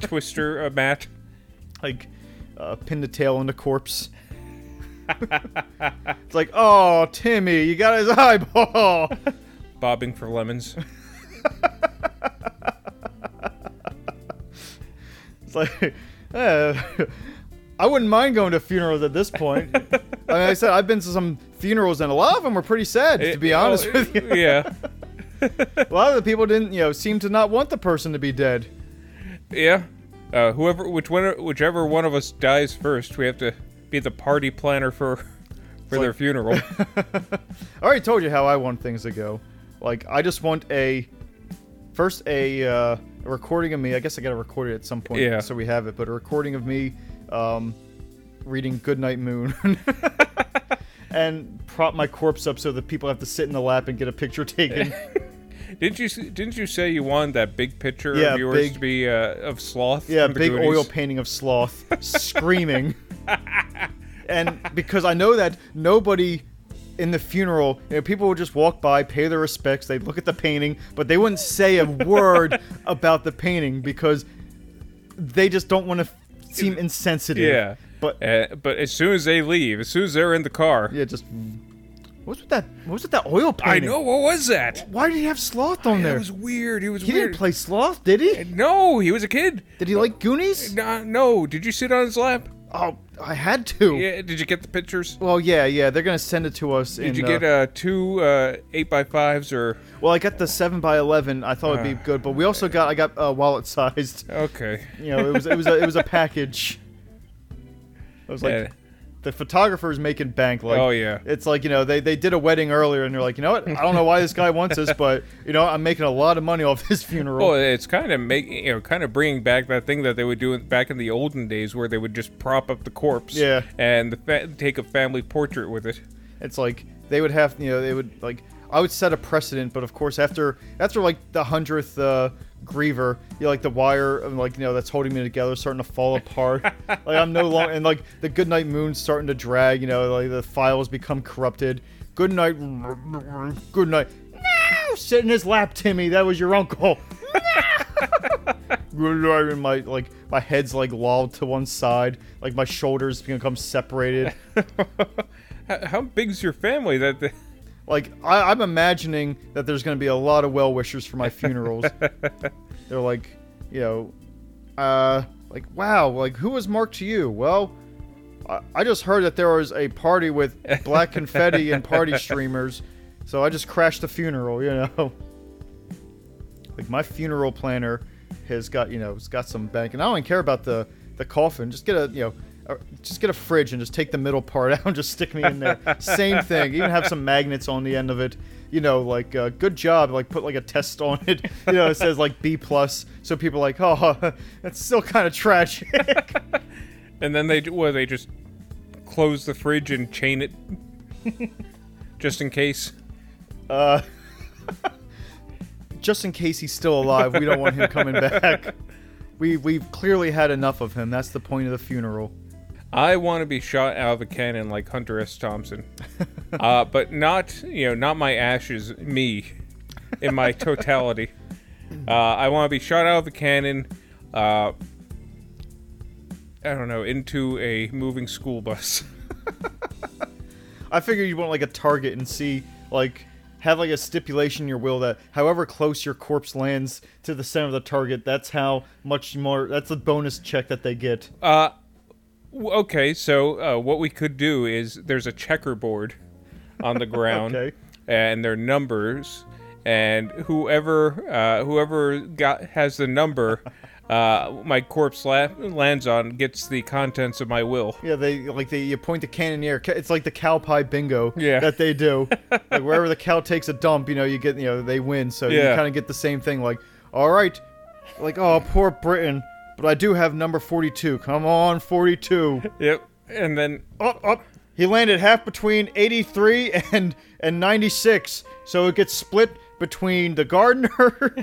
twister uh, mat, like uh, pin the tail on the corpse. It's like, oh, Timmy, you got his eyeball. Bobbing for lemons. It's like, eh, I wouldn't mind going to funerals at this point. I mean, like I said, I've been to some funerals, and a lot of them were pretty sad, it, to be honest oh, with you. Yeah. A lot of the people didn't, you know, seem to not want the person to be dead. Yeah. Uh, whoever, which one, whichever one of us dies first, we have to be the party planner for, for it's their like, funeral. I already told you how I want things to go. Like, I just want a... First, a, uh, a recording of me. I guess I gotta record it at some point, yeah. So we have it. But a recording of me um, reading Goodnight Moon. And prop my corpse up so that people have to sit in the lap and get a picture taken. Didn't you Didn't you say you wanted that big picture yeah, of yours big, to be uh, of Sloth? Yeah, big Goonies? Oil painting of Sloth screaming. And because I know that nobody... in the funeral, you know, people would just walk by, pay their respects, they'd look at the painting, but they wouldn't say a word about the painting because they just don't want to f- seem insensitive. Yeah, but uh, but as soon as they leave, as soon as they're in the car, yeah, just what's with that? What was with that oil painting? I know, what was that? Why did he have Sloth on I, there? That was weird. He was. He weird. Didn't play Sloth, did he? Uh, no, he was a kid. Did he like Goonies? Uh, no. Did you sit on his lap? Oh, I had to. Yeah, did you get the pictures? Well, yeah, yeah. They're gonna send it to us. Did in, you get uh, uh, two uh, eight by fives or? Well, I got the seven by eleven. I thought uh, it'd be good, but we also got I got uh, wallet sized. Okay. You know, it was it was a, it was a package. It was like yeah. The photographer's making bank. Like, oh yeah. It's like you know they, they did a wedding earlier and they're like you know what I don't know why this guy wants this but you know I'm making a lot of money off his funeral. Well, it's kind of making you know kind of bringing back that thing that they would do back in the olden days where they would just prop up the corpse. Yeah. And the fa- take a family portrait with it. It's like they would have you know they would like I would set a precedent but of course after after like the hundredth. Uh, griever you know, like the wire like you know that's holding me together starting to fall apart like I'm no longer and like the Goodnight Moon's starting to drag you know like the files become corrupted Goodnight Goodnight no sit in his lap Timmy that was your uncle no! my like my head's like lolled to one side like my shoulders become separated. How big's your family that the- Like, I, I'm imagining that there's going to be a lot of well-wishers for my funerals. They're like, you know, uh, like, wow, like, who was Mark to you? Well, I, I just heard that there was a party with black confetti and party streamers, so I just crashed the funeral, you know. Like, my funeral planner has got, you know, it's got some bank. And I don't even care about the, the coffin. Just get a, you know... Just get a fridge and just take the middle part out and just stick me in there. Same thing. Even have some magnets on the end of it. You know, like, uh, good job. Like, put, like, a test on it. You know, it says, like, B plus. So people are like, oh, that's still kind of tragic. And then they, well, they just close the fridge and chain it. Just in case. Uh, just in case he's still alive. We don't want him coming back. We, we've clearly had enough of him. That's the point of the funeral. I want to be shot out of a cannon like Hunter S. Thompson, uh, but not you know not my ashes, me, in my totality. Uh, I want to be shot out of a cannon. Uh, I don't know into a moving school bus. I figure you want like a target and see like have like a stipulation in your will that however close your corpse lands to the center of the target, that's how much more. That's the bonus check that they get. Uh. Okay, so uh, what we could do is there's a checkerboard on the ground, okay. And there are numbers, and whoever uh, whoever got has the number uh, my corpse la- lands on gets the contents of my will. Yeah, they like they you point the cannoneer. It's like the cow pie bingo yeah. that they do. Like wherever the cow takes a dump, you know, you get you know they win. So yeah. You kind of get the same thing. Like, all right, like oh poor Britain. But I do have number forty-two. Come on, forty-two. Yep. And then up, up. He landed half between eighty-three and and ninety-six. So it gets split between the gardener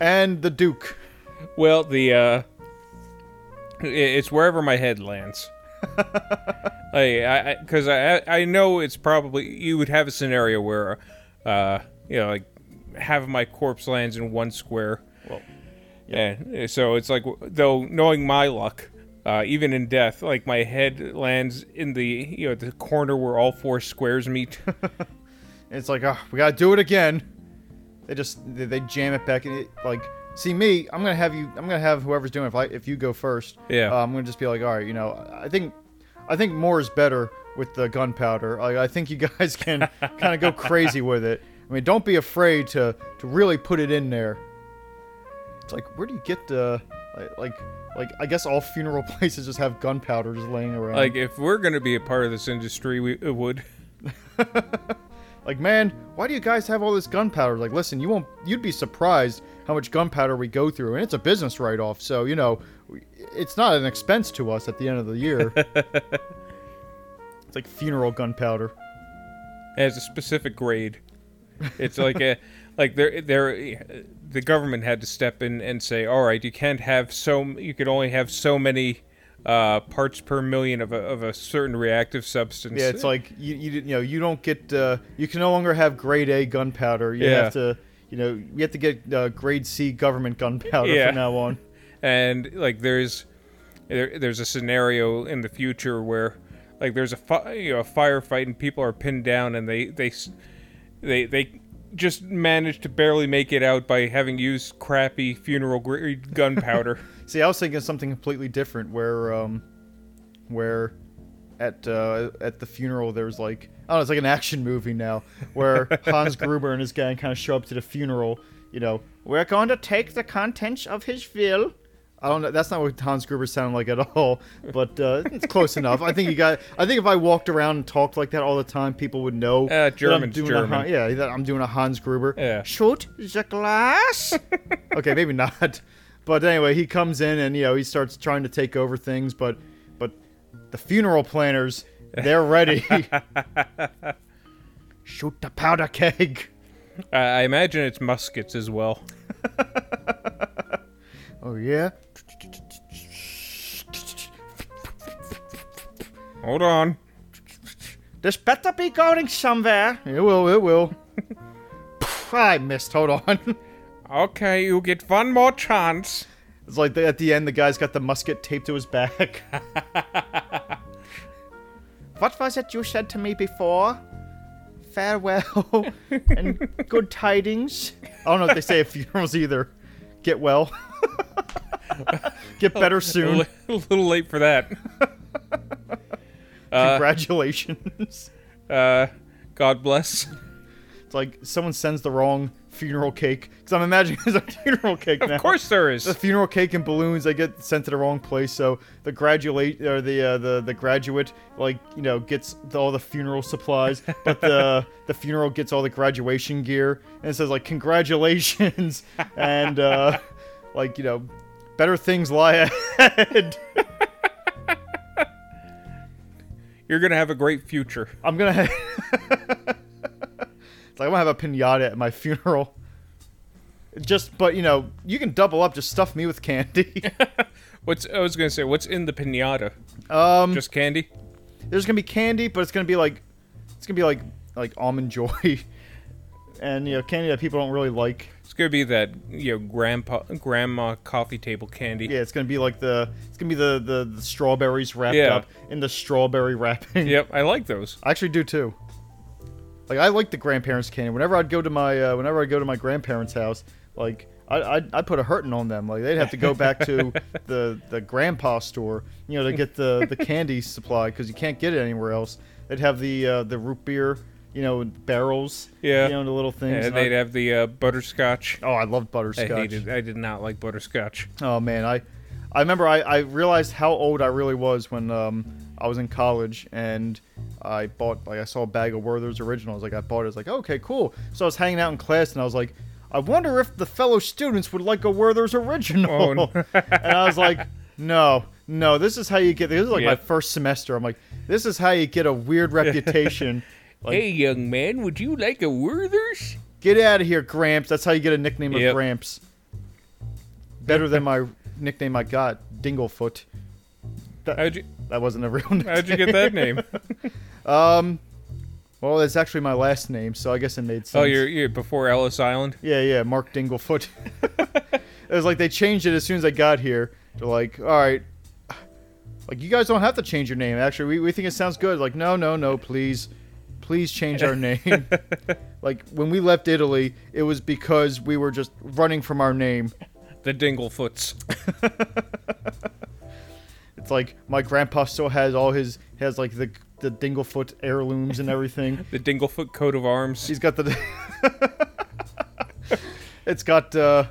and the Duke. Well, the uh, it's wherever my head lands. Hey, I because I, I I know it's probably you would have a scenario where uh, you know, like half of my corpse lands in one square. Well, yeah. And so it's like, though, knowing my luck, uh, even in death, like my head lands in the, you know, the corner where all four squares meet. It's like, oh, we gotta do it again. They just they, they jam it back in it, like. See me, I'm gonna have you. I'm gonna have whoever's doing it. If, I, if you go first, yeah, uh, I'm gonna just be like, all right, you know, I think, I think more is better with the gunpowder. Like, I think you guys can kind of go crazy with it. I mean, don't be afraid to, to really put it in there. It's like, where do you get the like, like, like I guess all funeral places just have gunpowder just laying around. Like, if we're gonna be a part of this industry, we it would. Like, man, why do you guys have all this gunpowder? Like, listen, you won't. You'd be surprised how much gunpowder we go through, and it's a business write-off, so, you know, it's not an expense to us at the end of the year. It's like funeral gunpowder. It has a specific grade. It's like a, like they're, they're, the government had to step in and say, all right, you can't have so, you could only have so many uh, parts per million of a, of a certain reactive substance. Yeah, it's like, you, you, you know, you don't get, uh, you can no longer have grade A gunpowder. You yeah. have to... You know, we have to get uh, grade C government gunpowder yeah. from now on. And, like, there's there, there's a scenario in the future where, like, there's a, fi- you know, a firefight and people are pinned down and they, they they they just manage to barely make it out by having used crappy funeral grade gunpowder. See, I was thinking of something completely different where, um, where at, uh, at the funeral there's, like, I don't know, it's like an action movie now, where Hans Gruber and his gang kind of show up to the funeral, you know, we're going to take the contents of his will. I don't know, that's not what Hans Gruber sounded like at all, but uh, it's close enough. I think you got, I think if I walked around and talked like that all the time, people would know. Uh, German's that German. A, yeah, that I'm doing a Hans Gruber. Yeah. Shoot the glass. Okay, maybe not. But anyway, he comes in and, you know, he starts trying to take over things, but but the funeral planners... They're ready. Shoot the powder keg. Uh, I imagine it's muskets as well. Oh, yeah? Hold on. This better be going somewhere. It will, it will. I missed. Hold on. Okay, you get one more chance. It's like the, at the end, the guy's got the musket taped to his back. What was it you said to me before? Farewell and good tidings. I don't know what they say at funerals either. Get well. Get better soon. A little late for that. Congratulations. Uh, uh, God bless. It's like someone sends the wrong funeral cake. Because I'm imagining there's a funeral cake now. Of course there is. The funeral cake and balloons, they get sent to the wrong place. So the graduate or the uh, the the graduate, like, you know, gets all the funeral supplies, but the the funeral gets all the graduation gear, and it says like congratulations and uh, like, you know, better things lie ahead. You're gonna have a great future. I'm gonna. Have... It's like I'm gonna have a pinata at my funeral. Just, but, you know, you can double up. Just stuff me with candy. What's I was gonna say? What's in the pinata? Um, just candy. There's gonna be candy, but it's gonna be like, it's gonna be like like almond joy, and, you know, candy that people don't really like. It's gonna be that, you know, grandpa grandma coffee table candy. Yeah, it's gonna be like the it's gonna be the the, the strawberries wrapped yeah. up in the strawberry wrapping. Yep, I like those. I actually do too. Like, I like the grandparents' candy. Whenever I'd go to my uh, whenever I go to my grandparents' house. Like, I I put a hurtin' on them. Like, they'd have to go back to the, the grandpa store, you know, to get the, the candy supply, because you can't get it anywhere else. They'd have the uh, the root beer, you know, barrels, yeah, you know, the little things. And they'd I, have the uh, butterscotch. Oh, I loved butterscotch. I hated. I did not like butterscotch. Oh man, I I remember I, I realized how old I really was when um I was in college and I bought like I saw a bag of Werther's Originals. Like I bought it. I was like, oh, okay, cool. So I was hanging out in class and I was like, I wonder if the fellow students would like a Werther's Original. Oh, no. And I was like, no, no, this is how you get, this is like yep. my first semester. I'm like, this is how you get a weird reputation. Like, hey, young man, would you like a Werther's? Get out of here, Gramps. That's how you get a nickname yep. of Gramps. Better than my nickname I got, Dinglefoot. That, you, that wasn't a real nickname. How'd you get that name? um, Well, that's actually my last name, so I guess it made sense. Oh, you're, you're before Ellis Island? Yeah, yeah, Mark Dinglefoot. It was like they changed it as soon as I got here. They're like, all right, like you guys don't have to change your name, actually. We, we think it sounds good. Like, no, no, no, please. Please change our name. Like, when we left Italy, it was because we were just running from our name. The Dinglefoots. It's like, my grandpa still has all his, has like the the Dinglefoot heirlooms and everything. The Dinglefoot coat of arms. He's got the, it's got, uh,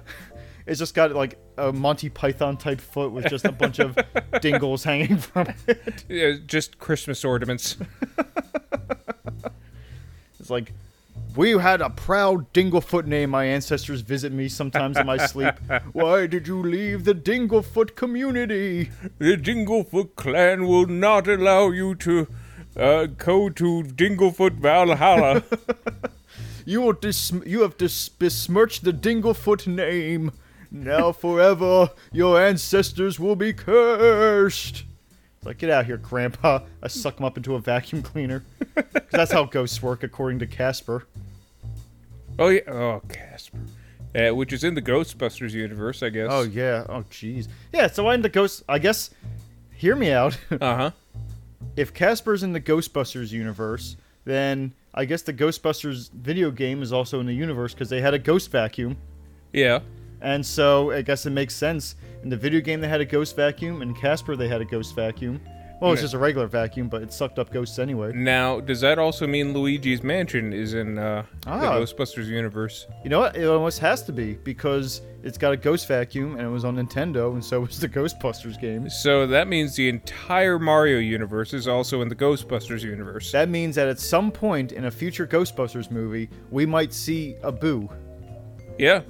it's just got like a Monty Python type foot with just a bunch of dingles hanging from it. Yeah, just Christmas ornaments. It's like, we had a proud Dinglefoot name. My ancestors visit me sometimes in my sleep. Why did you leave the Dinglefoot community? The Dinglefoot clan will not allow you to uh, go to Dinglefoot Valhalla. You will dis- you have dis- besmirched the Dinglefoot name. Now forever, your ancestors will be cursed. It's like, get out of here, Grandpa. I suck him up into a vacuum cleaner. Because that's how ghosts work, according to Casper. Oh, yeah. Oh, Casper. Uh, which is in the Ghostbusters universe, I guess. Oh, yeah. Oh, jeez. Yeah, so I'm the ghost... I guess... Hear me out. Uh-huh. If Casper's in the Ghostbusters universe, then I guess the Ghostbusters video game is also in the universe because they had a ghost vacuum. Yeah. And so I guess it makes sense. In the video game, they had a ghost vacuum. In Casper, they had a ghost vacuum. Well, it's just a regular vacuum, but it sucked up ghosts anyway. Now, does that also mean Luigi's Mansion is in uh, ah. the Ghostbusters universe? You know what? It almost has to be, because it's got a ghost vacuum, and it was on Nintendo, and so was the Ghostbusters game. So that means the entire Mario universe is also in the Ghostbusters universe. That means that at some point in a future Ghostbusters movie, we might see a Boo. Yeah.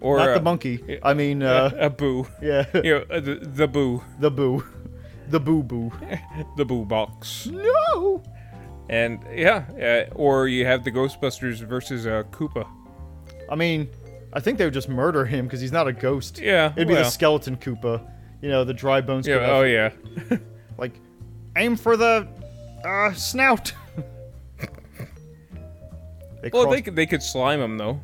Or Not a, the monkey. Yeah, I mean, uh... A, a Boo. Yeah. You know, the, the Boo. The Boo. The Boo-Boo. The Boo Box. No! And, yeah. Uh, or you have the Ghostbusters versus uh, Koopa. I mean, I think they would just murder him, because he's not a ghost. Yeah, It'd well. be the skeleton Koopa. You know, the dry bones Koopa. Yeah, oh, yeah. Like, aim for the, uh, snout. they well, cross- they, could, they could slime him, though.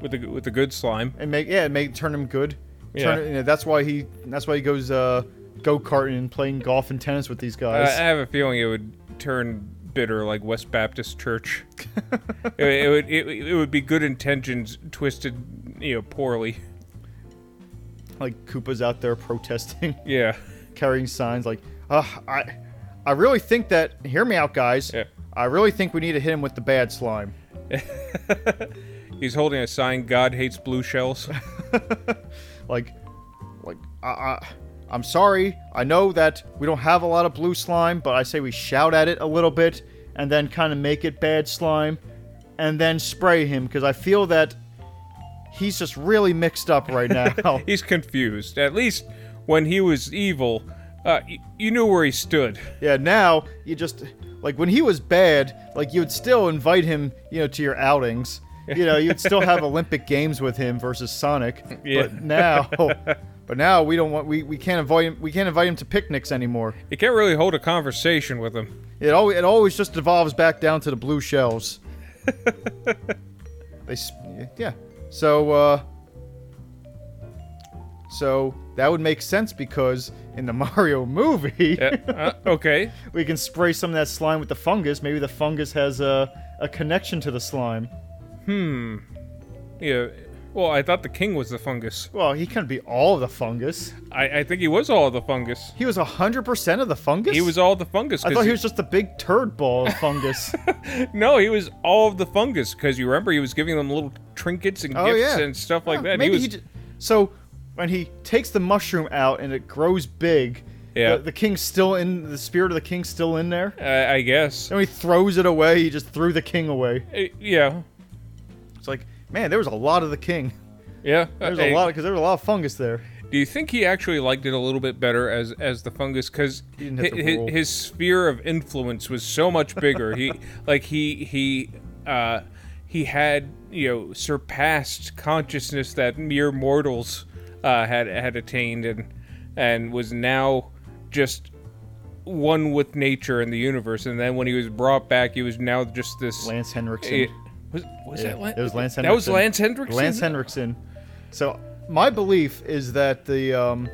With the with the good slime and make yeah make turn him good. Turn, yeah, you know, that's why he that's why he goes uh, go karting and playing golf and tennis with these guys. I, I have a feeling it would turn bitter like West Baptist Church. it, it would it, it would be good intentions twisted, you know, poorly. Like Koopa's out there protesting. Yeah, carrying signs like uh, I I really think that hear me out, guys. Yeah. I really think we need to hit him with the bad slime. He's holding a sign, God hates blue shells. like, like I, I, I'm sorry. I know that we don't have a lot of blue slime, but I say we shout at it a little bit and then kind of make it bad slime and then spray him because I feel that he's just really mixed up right now. He's confused. At least when he was evil, uh, y- you knew where he stood. Yeah, now you just, like when he was bad, like you would still invite him, you know, to your outings. You know, you'd still have Olympic Games with him versus Sonic, yeah. but now, but now we don't want we, we can't invite him we can't invite him to picnics anymore. You can't really hold a conversation with him. It always it always just devolves back down to the blue shells. they yeah. So uh, so that would make sense because in the Mario movie, yeah. uh, okay, we can spray some of that slime with the fungus. Maybe the fungus has a a connection to the slime. Hmm. Yeah. Well, I thought the king was the fungus. Well, he couldn't be all of the fungus. I, I think he was all of the fungus. He was one hundred percent of the fungus? He was all of the fungus. I thought he, he was just the big turd ball of fungus. No, he was all of the fungus, because you remember he was giving them little trinkets and oh, gifts yeah. and stuff like yeah, that. Maybe he was... he d- so, when he takes the mushroom out and it grows big... Yeah, the, the king's still in. The spirit of the king's still in there? Uh, I guess. And he throws it away. He just threw the king away. Uh, yeah. It's like, man, there was a lot of the king. Yeah, there's a lot because there was a lot of fungus there. Do you think he actually liked it a little bit better as as the fungus? Because his, his, his sphere of influence was so much bigger. he like he he uh, he had you know surpassed consciousness that mere mortals uh, had had attained, and and was now just one with nature and the universe. And then when he was brought back, he was now just this... Lance Henriksen. It, was was yeah, that Lance? It was Lance Henriksen. That was Lance Henriksen? Lance Henriksen. So my belief is that the... Um,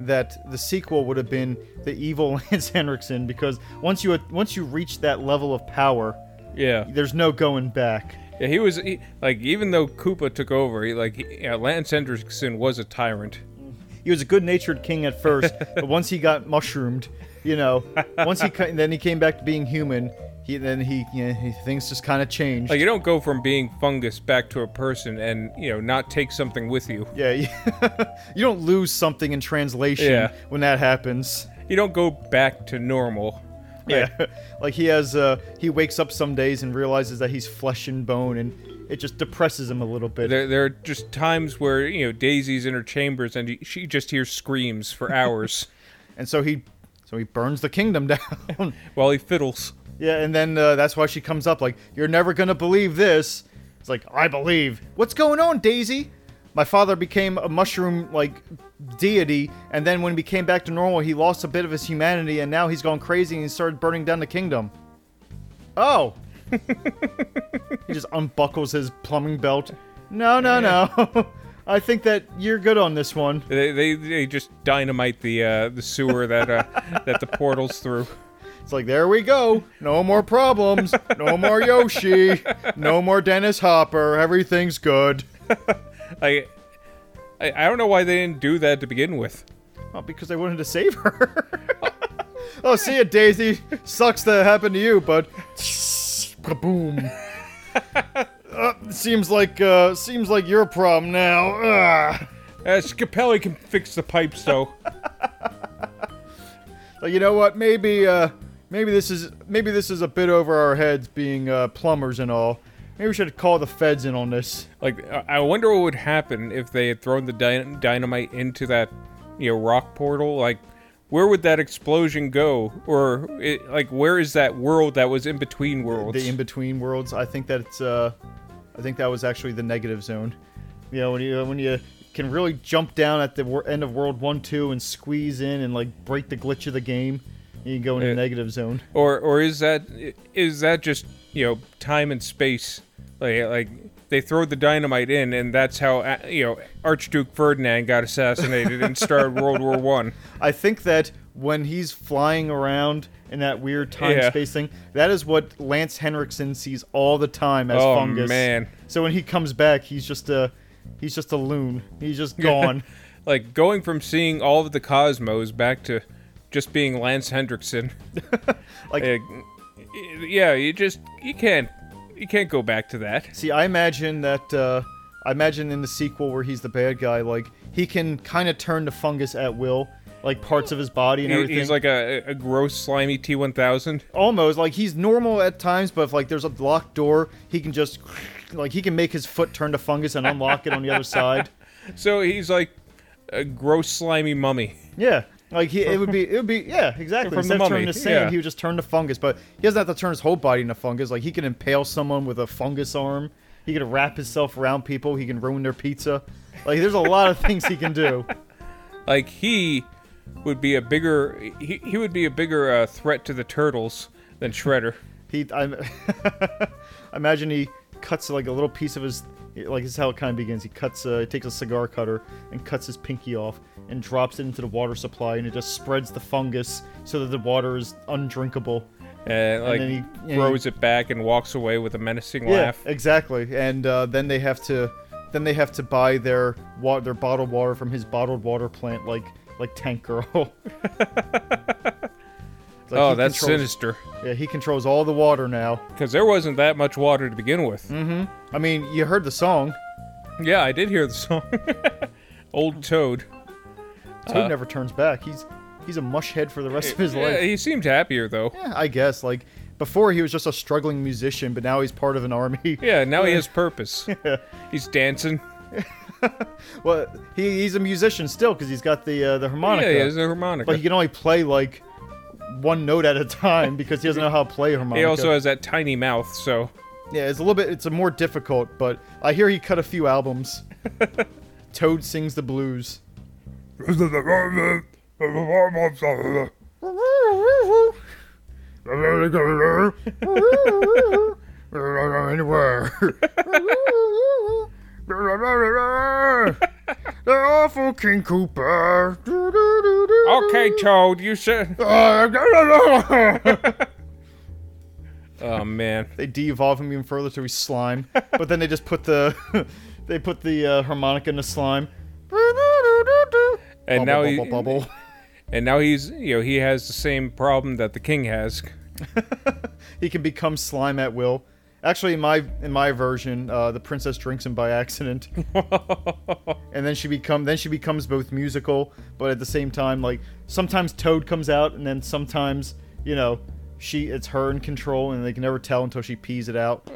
that the sequel would have been the evil Lance Henriksen, because once you once you reach that level of power, yeah, there's no going back. Yeah, he was he, like even though Koopa took over, he, like he, yeah, Lance Henriksen was a tyrant. He was a good-natured king at first, but once he got mushroomed, you know, once he then he came back to being human. He then he, you know, he things just kind of changed. Like you don't go from being fungus back to a person and, you know, not take something with you. Yeah, yeah. You don't lose something in translation yeah. when that happens. You don't go back to normal. Right? Yeah, like he has uh, he wakes up some days and realizes that he's flesh and bone, and it just depresses him a little bit. There, there are just times where, you know, Daisy's in her chambers and she just hears screams for hours, and so he so he burns the kingdom down while he fiddles. Yeah, and then uh, that's why she comes up like, "You're never gonna believe this." It's like, "I believe." "What's going on, Daisy?" "My father became a mushroom like deity, and then when he came back to normal, he lost a bit of his humanity, and now he's gone crazy and he started burning down the kingdom." "Oh." He just unbuckles his plumbing belt. "No, no, yeah. no. I think that you're good on this one." They they, they just dynamite the uh, the sewer that uh, that the portal's through. It's like, there we go. No more problems. No more Yoshi. No more Dennis Hopper. Everything's good. I, I I don't know why they didn't do that to begin with. Well, because they wanted to save her. Oh, see ya, Daisy. Sucks that happened to you, but kaboom. uh, seems like uh, seems like your problem now. Ugh. Uh, Scapelli can fix the pipes, though. So you know what? Maybe. Uh, Maybe this is maybe this is a bit over our heads, being uh, plumbers and all. Maybe we should call the feds in on this. Like, I wonder what would happen if they had thrown the dy- dynamite into that, you know, rock portal. Like, where would that explosion go? Or it, like, where is that world that was in between worlds? The in between worlds. I think that's. Uh, I think that was actually the negative zone. You know, when you when you can really jump down at the end of World One, Two, and squeeze in and like break the glitch of the game. You can go into the negative zone. Or or is that is that just, you know, time and space? Like, like they throw the dynamite in, and that's how, you know, Archduke Ferdinand got assassinated and started World War One. I. I think that when he's flying around in that weird time-space yeah. thing, that is what Lance Henriksen sees all the time as oh, fungus. Oh, man. So when he comes back, he's just a, he's just a loon. He's just gone. Like, going from seeing all of the cosmos back to... just being Lance Henriksen. Like, uh, yeah, you just you can't you can't go back to that. See, I imagine that uh, I imagine in the sequel where he's the bad guy, like he can kind of turn to fungus at will, like parts of his body and he, everything. He's like a, a gross slimy T one thousand. Almost like he's normal at times, but if like there's a locked door, he can just like he can make his foot turn to fungus and unlock it on the other side. So he's like a gross slimy mummy. Yeah. Like he, it would be, it would be, yeah, exactly. From Instead the of turning to sand, yeah. he would just turn to fungus. But he doesn't have to turn his whole body into fungus. Like he can impale someone with a fungus arm. He can wrap himself around people. He can ruin their pizza. Like there's a lot of things he can do. Like he would be a bigger, he, he would be a bigger uh, threat to the turtles than Shredder. He, I'm, imagine he cuts like a little piece of his. Like, this is how it kind of begins. He cuts, uh, he takes a cigar cutter and cuts his pinky off and drops it into the water supply, and it just spreads the fungus so that the water is undrinkable. And, like, and then he throws it back and walks away with a menacing yeah, laugh. Exactly. And uh, then they have to, then they have to buy their wa- their bottled water from his bottled water plant, like like Tank Girl. Like oh, that's sinister. Yeah, he controls all the water now. Because there wasn't that much water to begin with. Mm-hmm. I mean, you heard the song. Yeah, I did hear the song. Old Toad. Toad uh, never turns back. He's he's a mush head for the rest of his yeah, life. He seemed happier, though. Yeah, I guess. Like, before he was just a struggling musician, but now he's part of an army. Yeah, now yeah. he has purpose. Yeah. He's dancing. Well, he, he's a musician still, because he's got the, uh, the harmonica. Yeah, he has a harmonica. But he can only play, like, one note at a time, because he doesn't know how to play a harmonica. He also has that tiny mouth, so... Yeah, it's a little bit, it's a more difficult, but I hear he cut a few albums. Toad sings the blues. anywhere. They're awful, King Koopa. Okay, Toad, you said. Oh man, they de-evolve him even further to his slime, but then they just put the they put the uh, harmonica in the slime. And bubble, now bubble, he, bubble. And now he's, you know, he has the same problem that the king has. He can become slime at will. Actually, in my in my version, uh, the princess drinks him by accident, and then she become then she becomes both musical, but at the same time, like sometimes Toad comes out, and then sometimes, you know, she it's her in control, and they can never tell until she pees it out.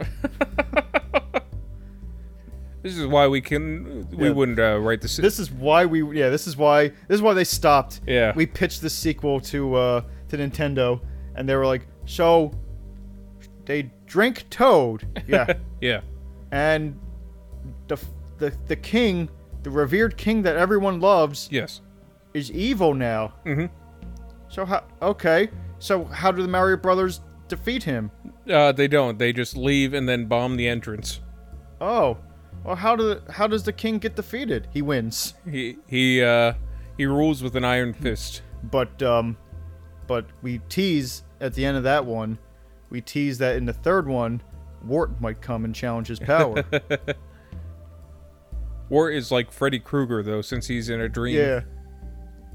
This is why we can we yeah. wouldn't uh, write the. Se- this is why we yeah this is why this is why they stopped. Yeah, we pitched the sequel to uh, to Nintendo, and they were like, so they drink Toad. Yeah. Yeah. And the, the the king, the revered king that everyone loves, yes, is evil now. Mm-hmm. So how okay. So how do the Mario Brothers defeat him? Uh, they don't. They just leave and then bomb the entrance. Oh. Well, how do the, how does the king get defeated? He wins. He he uh he rules with an iron fist. But um but we tease at the end of that one. We tease that in the third one, Wart might come and challenge his power. Wart is like Freddy Krueger, though, since he's in a dream. Yeah.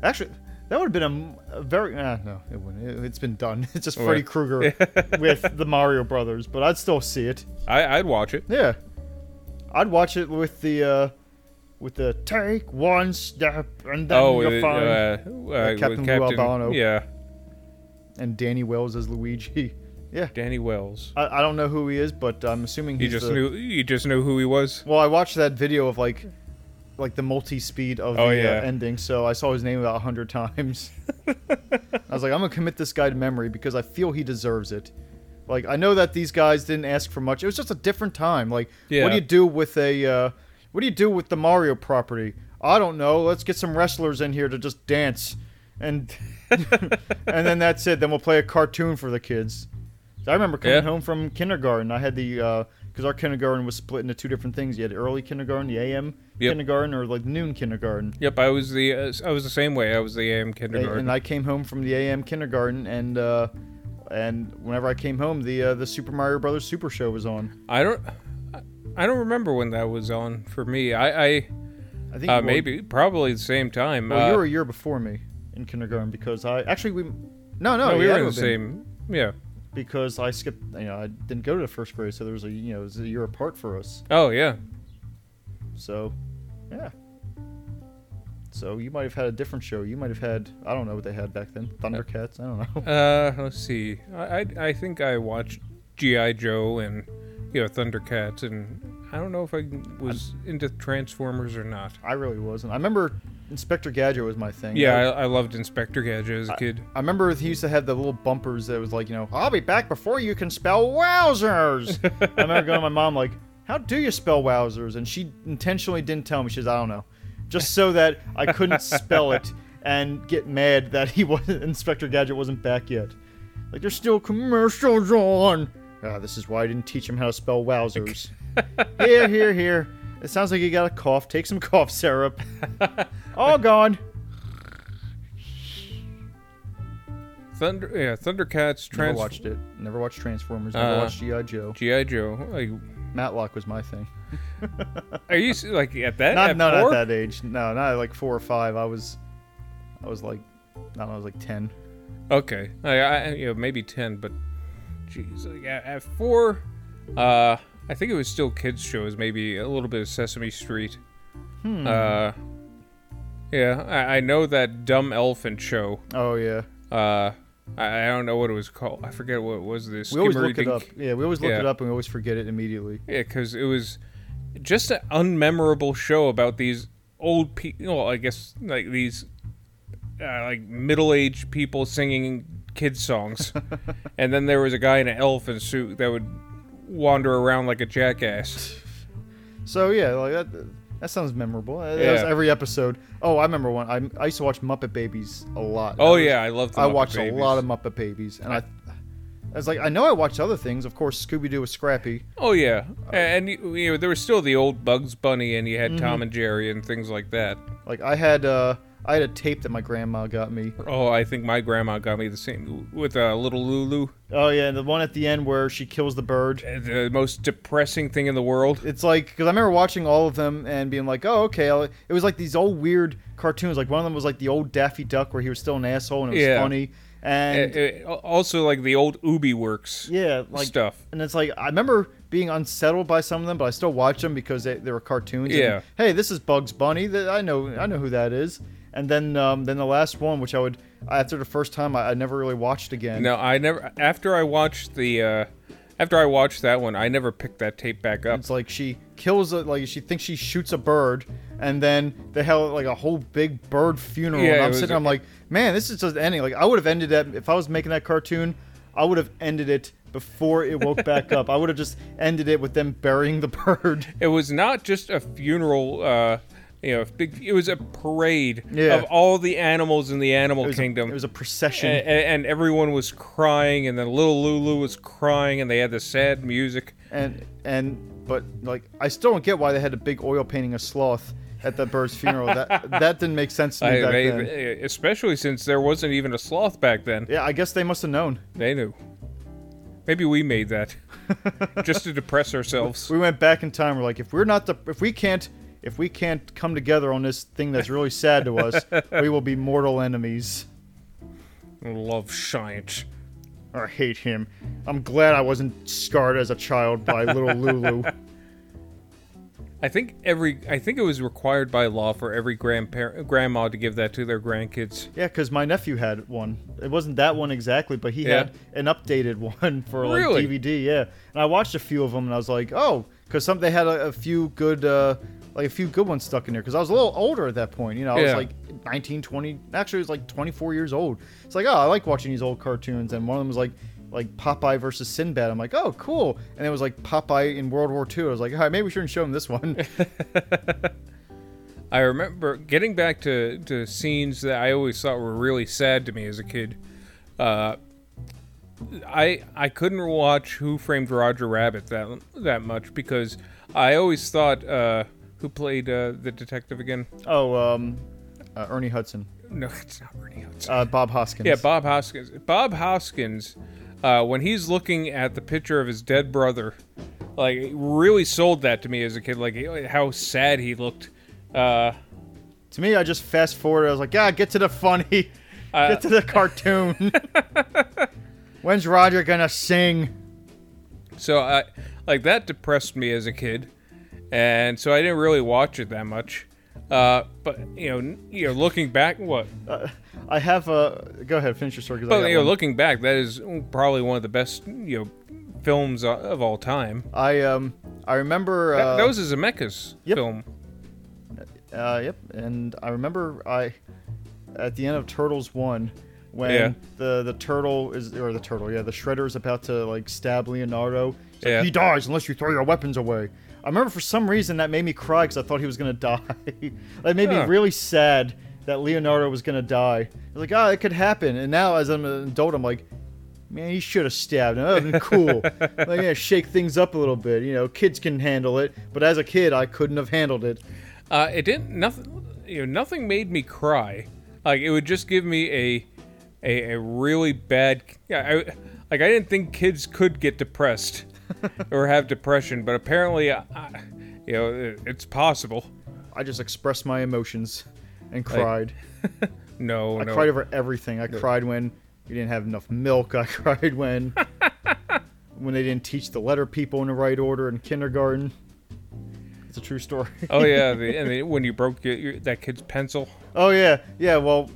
Actually, that would have been a, a very... Ah, no, it wouldn't. It, it's been done. It's just what? Freddy Krueger with the Mario Brothers, but I'd still see it. I, I'd watch it. Yeah. I'd watch it with the... Uh, with the take one step and then oh, you'll find uh, uh, Captain Lou Albano. Yeah. And Danny Wells as Luigi. Yeah, Danny Wells. I, I don't know who he is, but I'm assuming he's. You just the... knew. You just knew who he was. Well, I watched that video of like, like the multi-speed of oh, the yeah. uh, ending, so I saw his name about a hundred times. I was like, I'm gonna commit this guy to memory because I feel he deserves it. Like, I know that these guys didn't ask for much. It was just a different time. Like, yeah. what do you do with a, uh, what do you do with the Mario property? I don't know. Let's get some wrestlers in here to just dance, and and then that's it. Then we'll play a cartoon for the kids. I remember coming yeah. home from kindergarten. I had the, because uh, our kindergarten was split into two different things. You had early kindergarten, the A M yep. kindergarten, or like noon kindergarten. Yep, I was the uh, I was the same way. I was the A M kindergarten. And I came home from the A M kindergarten, and uh, and whenever I came home, the uh, the Super Mario Brothers Super Show was on. I don't, I don't remember when that was on for me. I, I, I think uh, maybe probably the same time. Well, uh, you were a year before me in kindergarten because I actually we, no, no, no we yeah, were in the same, been. yeah. Because I skipped, you know, I didn't go to the first grade, so there was a, you know, it was a year apart for us. Oh, yeah. So, yeah. So you might have had a different show. You might have had, I don't know what they had back then. Thundercats, I don't know. Uh, let's see. I, I, I think I watched G I. Joe and, you know, Thundercats, and I don't know if I was I'm, into Transformers or not. I really wasn't. I remember Inspector Gadget was my thing. Yeah, I, I loved Inspector Gadget as a I, kid. I remember he used to have the little bumpers that was like, you know, I'll be back before you can spell wowzers. I remember going to my mom like, how do you spell wowzers? And she intentionally didn't tell me. She says, I don't know. Just so that I couldn't spell it and get mad that he wasn't, Inspector Gadget wasn't back yet. Like, there's still commercials on. Ah, this is why I didn't teach him how to spell wowzers. Here, here, here. It sounds like you got a cough. Take some cough syrup. All gone. Thunder, yeah, Thundercats. Transform- Never watched it. Never watched Transformers. Never uh, watched G I. Joe. G I. Joe. I, Matlock was my thing. Are you like at that? Not, at not at that age. No, not like four or five. I was, I was like, I don't know, I was like ten. Okay, I, I you know, maybe ten, but geez, like at, at four, uh. I think it was still kids' shows, maybe a little bit of Sesame Street. Hmm. Uh, yeah, I, I know that dumb elephant show. Oh, yeah. Uh, I, I don't know what it was called. I forget what it was. This. We always look it up. Yeah, we always look yeah. it up and we always forget it immediately. Yeah, because it was just an unmemorable show about these old people, well, I guess, like these uh, like middle-aged people singing kids' songs. And then there was a guy in an elephant suit that would wander around like a jackass. So yeah, like that. That sounds memorable. That yeah. was every episode. Oh, I remember one. I, I used to watch Muppet Babies a lot. Oh was, yeah, I loved. The I Muppet watched Babies. a lot of Muppet Babies, and I, I was like, I know I watched other things. Of course, Scooby-Doo was Scrappy. Oh, yeah. Uh, and you know, there was still the old Bugs Bunny, and you had mm-hmm. Tom and Jerry and things like that. Like, I had uh, I had a tape that my grandma got me. Oh, I think my grandma got me the same, with uh, Little Lulu. Oh, yeah, and the one at the end where she kills the bird. And the most depressing thing in the world. It's like, because I remember watching all of them and being like, oh, okay. It was like these old weird cartoons. Like, one of them was like the old Daffy Duck where he was still an asshole and it was yeah. funny. And it, it, also like the old Ubi Works yeah, like, stuff. And it's like, I remember being unsettled by some of them, but I still watch them because they, they were cartoons. Yeah. And, hey, this is Bugs Bunny. I know I know who that is. And then um, then the last one, which I would, after the first time, I, I never really watched again. No, I never, after I watched the, uh, after I watched that one, I never picked that tape back up. It's like she kills, a, like she thinks she shoots a bird, and then they held like a whole big bird funeral, yeah, and I'm sitting there, I'm like, man, this is just ending. Like, I would have ended that, if I was making that cartoon, I would have ended it before it woke back up. I would have just ended it with them burying the bird. It was not just a funeral, uh, you know, big, it was a parade yeah. of all the animals in the animal kingdom. A, it was a procession. And, and everyone was crying, and then Little Lulu was crying, and they had the sad music. And, and but, like, I still don't get why they had a big oil painting of Sloth at that bird's funeral. That that didn't make sense to me I, back they, then. Especially since there wasn't even a sloth back then. Yeah, I guess they must have known. They knew. Maybe we made that just to depress ourselves. We went back in time. We're like, if we're not the, if we can't, if we can't come together on this thing that's really sad to us, we will be mortal enemies. I love science. I hate him. I'm glad I wasn't scarred as a child by Little Lulu. I think every I think it was required by law for every grandparent grandma to give that to their grandkids. Yeah, because my nephew had one. It wasn't that one exactly, but he yeah. had an updated one for like really? D V D. Yeah, and I watched a few of them, and I was like, oh, because some they had a, a few good uh, like a few good ones stuck in there. Because I was a little older at that point. You know, I yeah. was like nineteen, twenty. Actually, I was like twenty-four years old. It's like, oh, I like watching these old cartoons, and one of them was like. like Popeye versus Sinbad. I'm like, oh, cool. And it was like Popeye in World War Two. I was like, all right, maybe we shouldn't show him this one. I remember getting back to, to scenes that I always thought were really sad to me as a kid. Uh, I I couldn't watch Who Framed Roger Rabbit that that much because I always thought, uh, who played uh, the detective again? Oh, um, uh, Ernie Hudson. No, it's not Ernie Hudson. Uh, Bob Hoskins. Yeah, Bob Hoskins. Bob Hoskins... Uh, when he's looking at the picture of his dead brother, like, it really sold that to me as a kid, like, how sad he looked. Uh, to me, I just fast forwarded. I was like, God, get to the funny. Uh, get to the cartoon. When's Roger gonna sing? So, I, like, that depressed me as a kid, and so I didn't really watch it that much. Uh, but, you know, you know, looking back, what? Uh, I have a... Go ahead, finish your story. But, you know, looking back, that is probably one of the best, you know, films of all time. I um, I remember... Uh, that, that was a Zemeckis yep. film. Uh, yep, and I remember I at the end of Turtles one, when yeah. the, the turtle is... Or the turtle, yeah, the Shredder is about to, like, stab Leonardo. It's like, yeah. He dies unless you throw your weapons away. I remember for some reason that made me cry because I thought he was going to die. That made yeah. me really sad that Leonardo was going to die. I was like, oh, it could happen. And now as I'm an adult, I'm like, man, he should have stabbed him. That would have been cool. Like, yeah, shake things up a little bit. You know, kids can handle it. But as a kid, I couldn't have handled it. Uh, it didn't, nothing, you know, nothing made me cry. Like, it would just give me a, a, a really bad, I, like, I didn't think kids could get depressed. Or have depression, but apparently, I, I, you know, it's possible. I just expressed my emotions and cried. I, no, I no. cried over everything. I no. cried when you didn't have enough milk. I cried when when they didn't teach the letter people in the right order in kindergarten. It's a true story. Oh yeah, the, and the, when you broke your, your, that kid's pencil. Oh yeah, yeah. Well,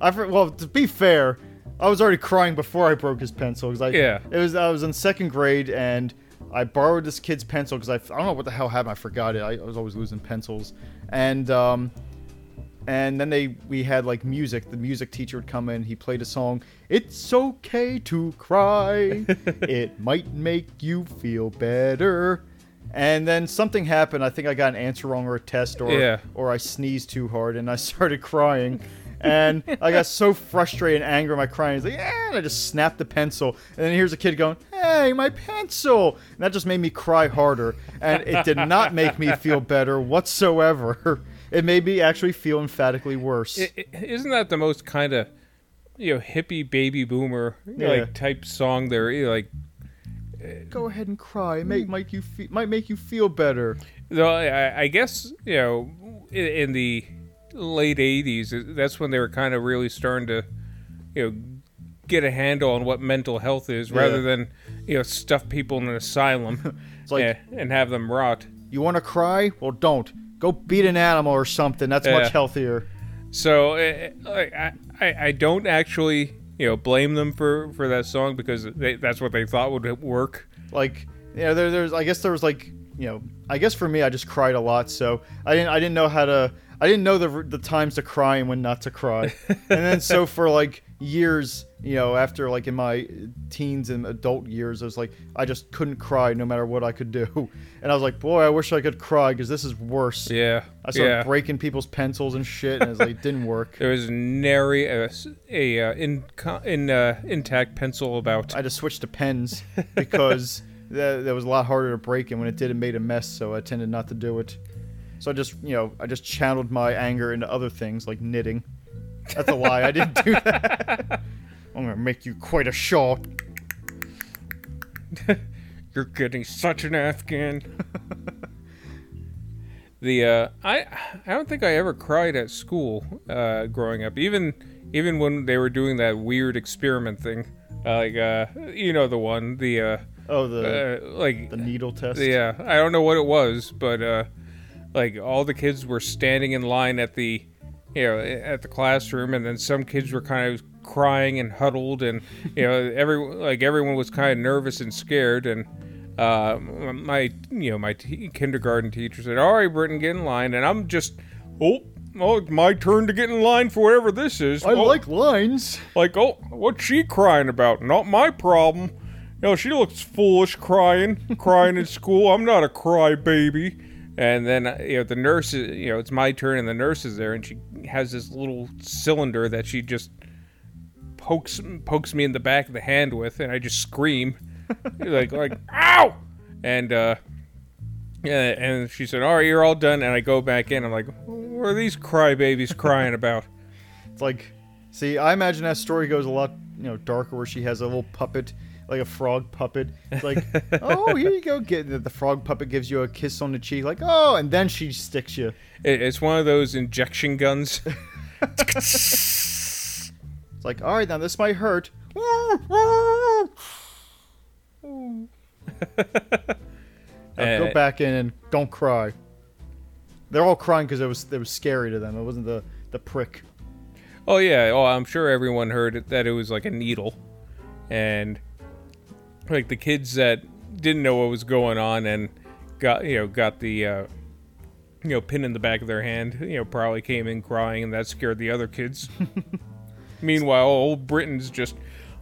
I well to be fair. I was already crying before I broke his pencil because I yeah. it was I was in second grade and I borrowed this kid's pencil because I, I don't know what the hell happened. I forgot it. I, I was always losing pencils, and um, and then they we had like music. The music teacher would come in. He played a song. It's okay to cry. It might make you feel better. And then something happened. I think I got an answer wrong or a test or yeah. or I sneezed too hard and I started crying. And I got so frustrated and angry, my crying. He's like, yeah, and I just snapped the pencil. And then here's a kid going, hey, my pencil. And that just made me cry harder. And it did not make me feel better whatsoever. It made me actually feel emphatically worse. It, it, isn't that the most kind of, you know, hippie baby boomer yeah. like type song there? You know, like, go ahead and cry. It might make you fe- might make you feel better. No, I, I guess, you know, in, in the late eighties, that's when they were kind of really starting to, you know, get a handle on what mental health is, yeah. rather than, you know, stuff people in an asylum it's like, and, and have them rot. You want to cry? Well, don't. Go beat an animal or something. That's yeah. much healthier. So I, I, I don't actually... you know, blame them for, for that song because they, that's what they thought would work. Like, you know, there, there's, I guess there was like, you know, I guess for me, I just cried a lot. So I didn't, I didn't know how to, I didn't know the the times to cry and when not to cry. And then so for like years, you know, after like in my teens and adult years, I was like, I just couldn't cry no matter what I could do. And I was like, boy, I wish I could cry because this is worse. Yeah. I started yeah. breaking people's pencils and shit, and it's like, it didn't work. There was nary a, a, a in, in, uh, intact pencil about. I just switched to pens because that, that was a lot harder to break, and when it did, it made a mess, so I tended not to do it. So I just, you know, I just channeled my anger into other things like knitting. That's a lie. I didn't do that. I'm going to make you quite a shawl. You're getting such an Afghan. the uh, I I don't think I ever cried at school uh, growing up. Even even when they were doing that weird experiment thing, uh, like uh, you know the one the uh, oh the uh, like the needle test. Yeah, I don't know what it was, but uh, like all the kids were standing in line at the you know at the classroom, and then some kids were kind of crying and huddled, and you know every like everyone was kind of nervous and scared, and uh my you know my t- kindergarten teacher said, all right, Britton, get in line. And I'm just oh oh my turn to get in line for whatever this is. I oh, like lines like oh what's she crying about? Not my problem. You know, she looks foolish crying crying in school. I'm not a crybaby. And then, you know, the nurse is, you know it's my turn, and the nurse is there, and she has this little cylinder that she just pokes pokes me in the back of the hand with, and I just scream like like ow, and uh yeah and she said, all right, you're all done. And I go back in. I'm like, what are these crybabies crying about? It's like, see, I imagine that story goes a lot you know darker, where she has a little puppet, like a frog puppet. It's like, oh, here you go. Get the frog puppet gives you a kiss on the cheek, like, oh, and then she sticks you. It's one of those injection guns. It's like, all right, now this might hurt. Go back in and don't cry. They're all crying because it was it was scary to them. It wasn't the, the prick. Oh, yeah. Oh, I'm sure everyone heard it, that it was like a needle. And like the kids that didn't know what was going on and got, you know, got the, uh, you know, pin in the back of their hand, you know, probably came in crying, and that scared the other kids. Meanwhile, old Britain's just,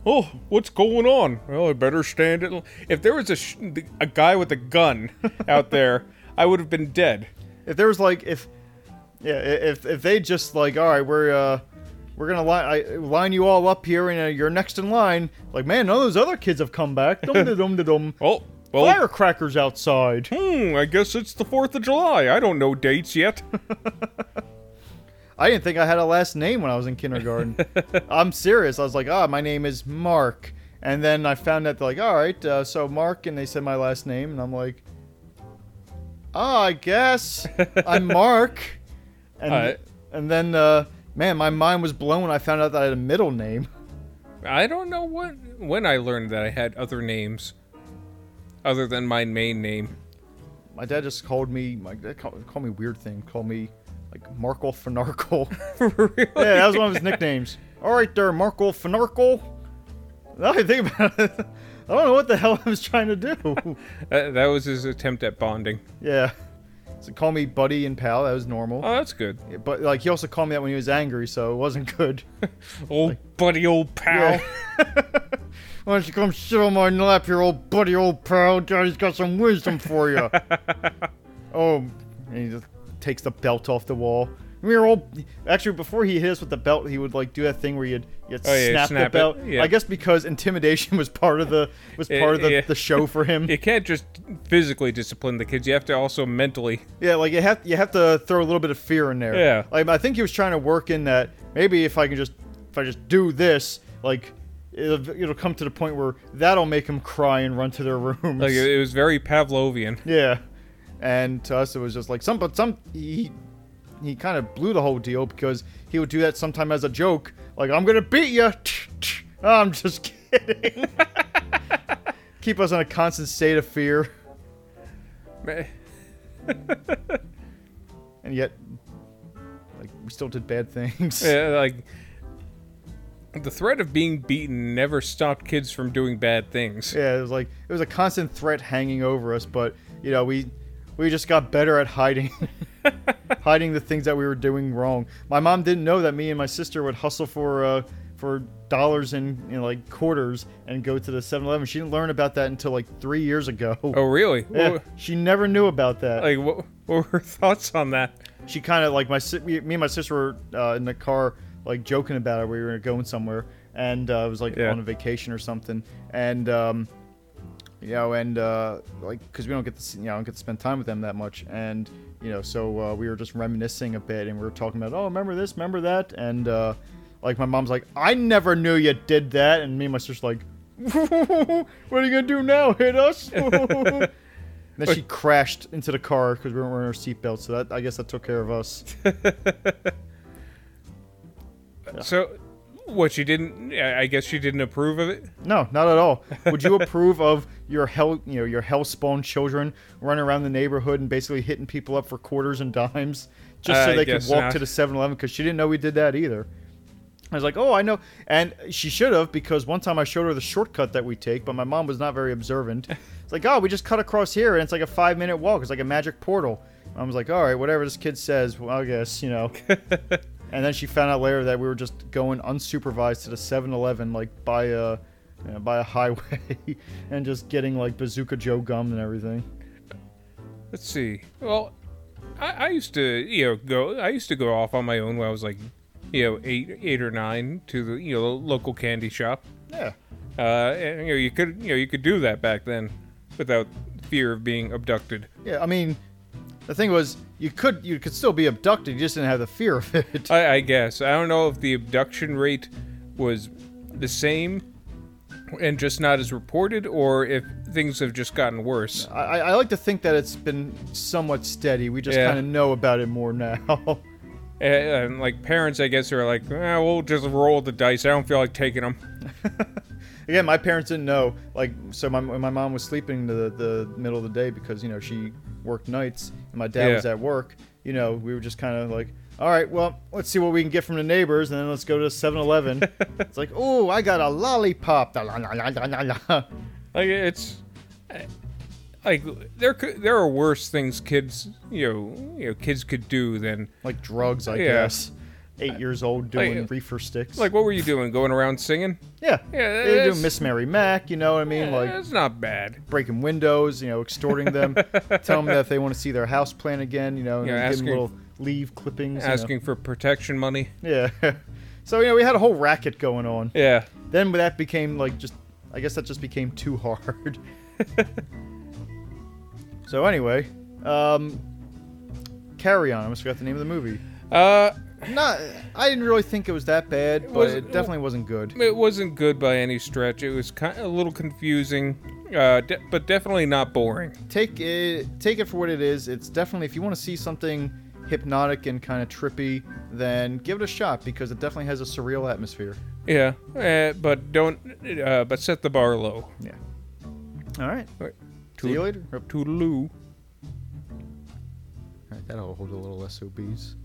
oh, what's going on? Well, I better stand it. If there was a sh- a guy with a gun out there, I would have been dead. If there was like, if, yeah, if if they just like, all right, we're uh, we're gonna line I, line you all up here, and uh, you're next in line. Like, man, none of those other kids have come back. Dum da dum da dum. Oh, well, firecrackers outside. Hmm, I guess it's the Fourth of July. I don't know dates yet. I didn't think I had a last name when I was in kindergarten. I'm serious. I was like, ah, oh, my name is Mark. And then I found out, they're like, all right, uh, so Mark, and they said my last name, and I'm like, ah, oh, I guess I'm Mark. And uh, and then, uh, man, my mind was blown when I found out that I had a middle name. I don't know what when I learned that I had other names other than my main name. My dad just called me, my dad called, called me weird thing, called me like Markle Finarkle. Really? Yeah, that was one of his nicknames. All right there, Markle Finarkle. Now I think about it, I don't know what the hell I was trying to do. that, that was his attempt at bonding. Yeah. So call me buddy and pal. That was normal. Oh, that's good. Yeah, but like, he also called me that when he was angry, so it wasn't good. Old like, buddy, old pal. Yeah. Why don't you come sit on my lap here, old buddy, old pal? Daddy's got some wisdom for you. Oh, and he just takes the belt off the wall. we're all actually before he hit us with the belt, he would like do that thing where you'd, you'd oh, yeah, snap, snap the belt. Yeah. I guess because intimidation was part of the was part of the, yeah. the show for him. You can't just physically discipline the kids; you have to also mentally. Yeah, like you have you have to throw a little bit of fear in there. Yeah, like I think he was trying to work in that maybe if I can just if I just do this, like it'll, it'll come to the point where that'll make them cry and run to their rooms. Like it was very Pavlovian. Yeah. And to us, it was just like some, but some he he kind of blew the whole deal because he would do that sometime as a joke, like I'm gonna beat you. I'm just kidding. Keep us in a constant state of fear. And yet, like we still did bad things. Yeah, like the threat of being beaten never stopped kids from doing bad things. Yeah, it was like it was a constant threat hanging over us, but you know we. We just got better at hiding hiding the things that we were doing wrong. My mom didn't know that me and my sister would hustle for uh, for dollars and you know, like quarters and go to the seven eleven. She didn't learn about that until like three years ago. Oh, really? Yeah, what, she never knew about that. Like, what, what were her thoughts on that? She kind of like, my me and my sister were uh, in the car like joking about it. We were going somewhere and uh, it was like yeah. on a vacation or something. And... um You know, and uh, like, cause we don't get to, you know, I don't get to spend time with them that much, and you know, so uh, we were just reminiscing a bit, and we were talking about, oh, remember this, remember that, and uh, like my mom's like, I never knew you did that, and me and my sister's like, what are you gonna do now, hit us? And then she crashed into the car because we weren't wearing our seatbelts, so that I guess that took care of us. Yeah. So. What, she didn't, I guess she didn't approve of it? No, not at all. Would you approve of your hell, you know, your hell-spawned children running around the neighborhood and basically hitting people up for quarters and dimes just so uh, they could walk not. to the seven eleven? Because she didn't know we did that either. I was like, oh, I know. And she should have, because one time I showed her the shortcut that we take, but my mom was not very observant. It's like, oh, we just cut across here, and it's like a five-minute walk. It's like a magic portal. I was like, all right, whatever this kid says, well, I guess, you know. And then she found out later that we were just going unsupervised to the seven eleven, like, by a, you know, by a highway, and just getting, like, Bazooka Joe gum and everything. Let's see. Well, I, I used to, you know, go, I used to go off on my own when I was, like, you know, eight, eight or nine to the, you know, local candy shop. Yeah. Uh, and, you know, you could, you know, you could do that back then without fear of being abducted. Yeah, I mean... The thing was, you could you could still be abducted, you just didn't have the fear of it. I, I guess. I don't know if the abduction rate was the same and just not as reported, or if things have just gotten worse. I, I like to think that it's been somewhat steady. We just yeah. kind of know about it more now. and, and like parents, I guess, are like, eh, we'll just roll the dice. I don't feel like taking them. Again, my parents didn't know. Like, so my my mom was sleeping the the middle of the day because, you know, she worked nights and my dad yeah. was at work. You know, we were just kind of like, all right, well, let's see what we can get from the neighbors, and then let's go to seven eleven. It's like, oh, I got a lollipop. Da, la, la, la, la, la. Like, it's like there could, there are worse things kids, you know, you know, kids could do than like drugs, I yeah. guess. Eight years old doing like, reefer sticks. Like, what were you doing? Going around singing? Yeah. Yeah. They do Miss Mary Mac, you know what I mean? Yeah, like, it's not bad. Breaking windows, you know, extorting them, telling them that if they want to see their house plan again, you know, and yeah, asking, give them little leaf clippings. Asking you know. for protection money. Yeah. So, you know, we had a whole racket going on. Yeah. Then that became, like, just, I guess that just became too hard. So, anyway, um, Carry On. I almost forgot the name of the movie. Uh,. Not, I didn't really think it was that bad, but it, was, it definitely wasn't good. It wasn't good by any stretch. It was kind of a little confusing, uh, de- but definitely not boring. Take it, take it for what it is. It's definitely, if you want to see something hypnotic and kind of trippy, then give it a shot because it definitely has a surreal atmosphere. Yeah, uh, but don't, uh, but set the bar low. Yeah. All right. All right. Tood- see you later. Toodaloo. All right, that'll hold a little S O Bs.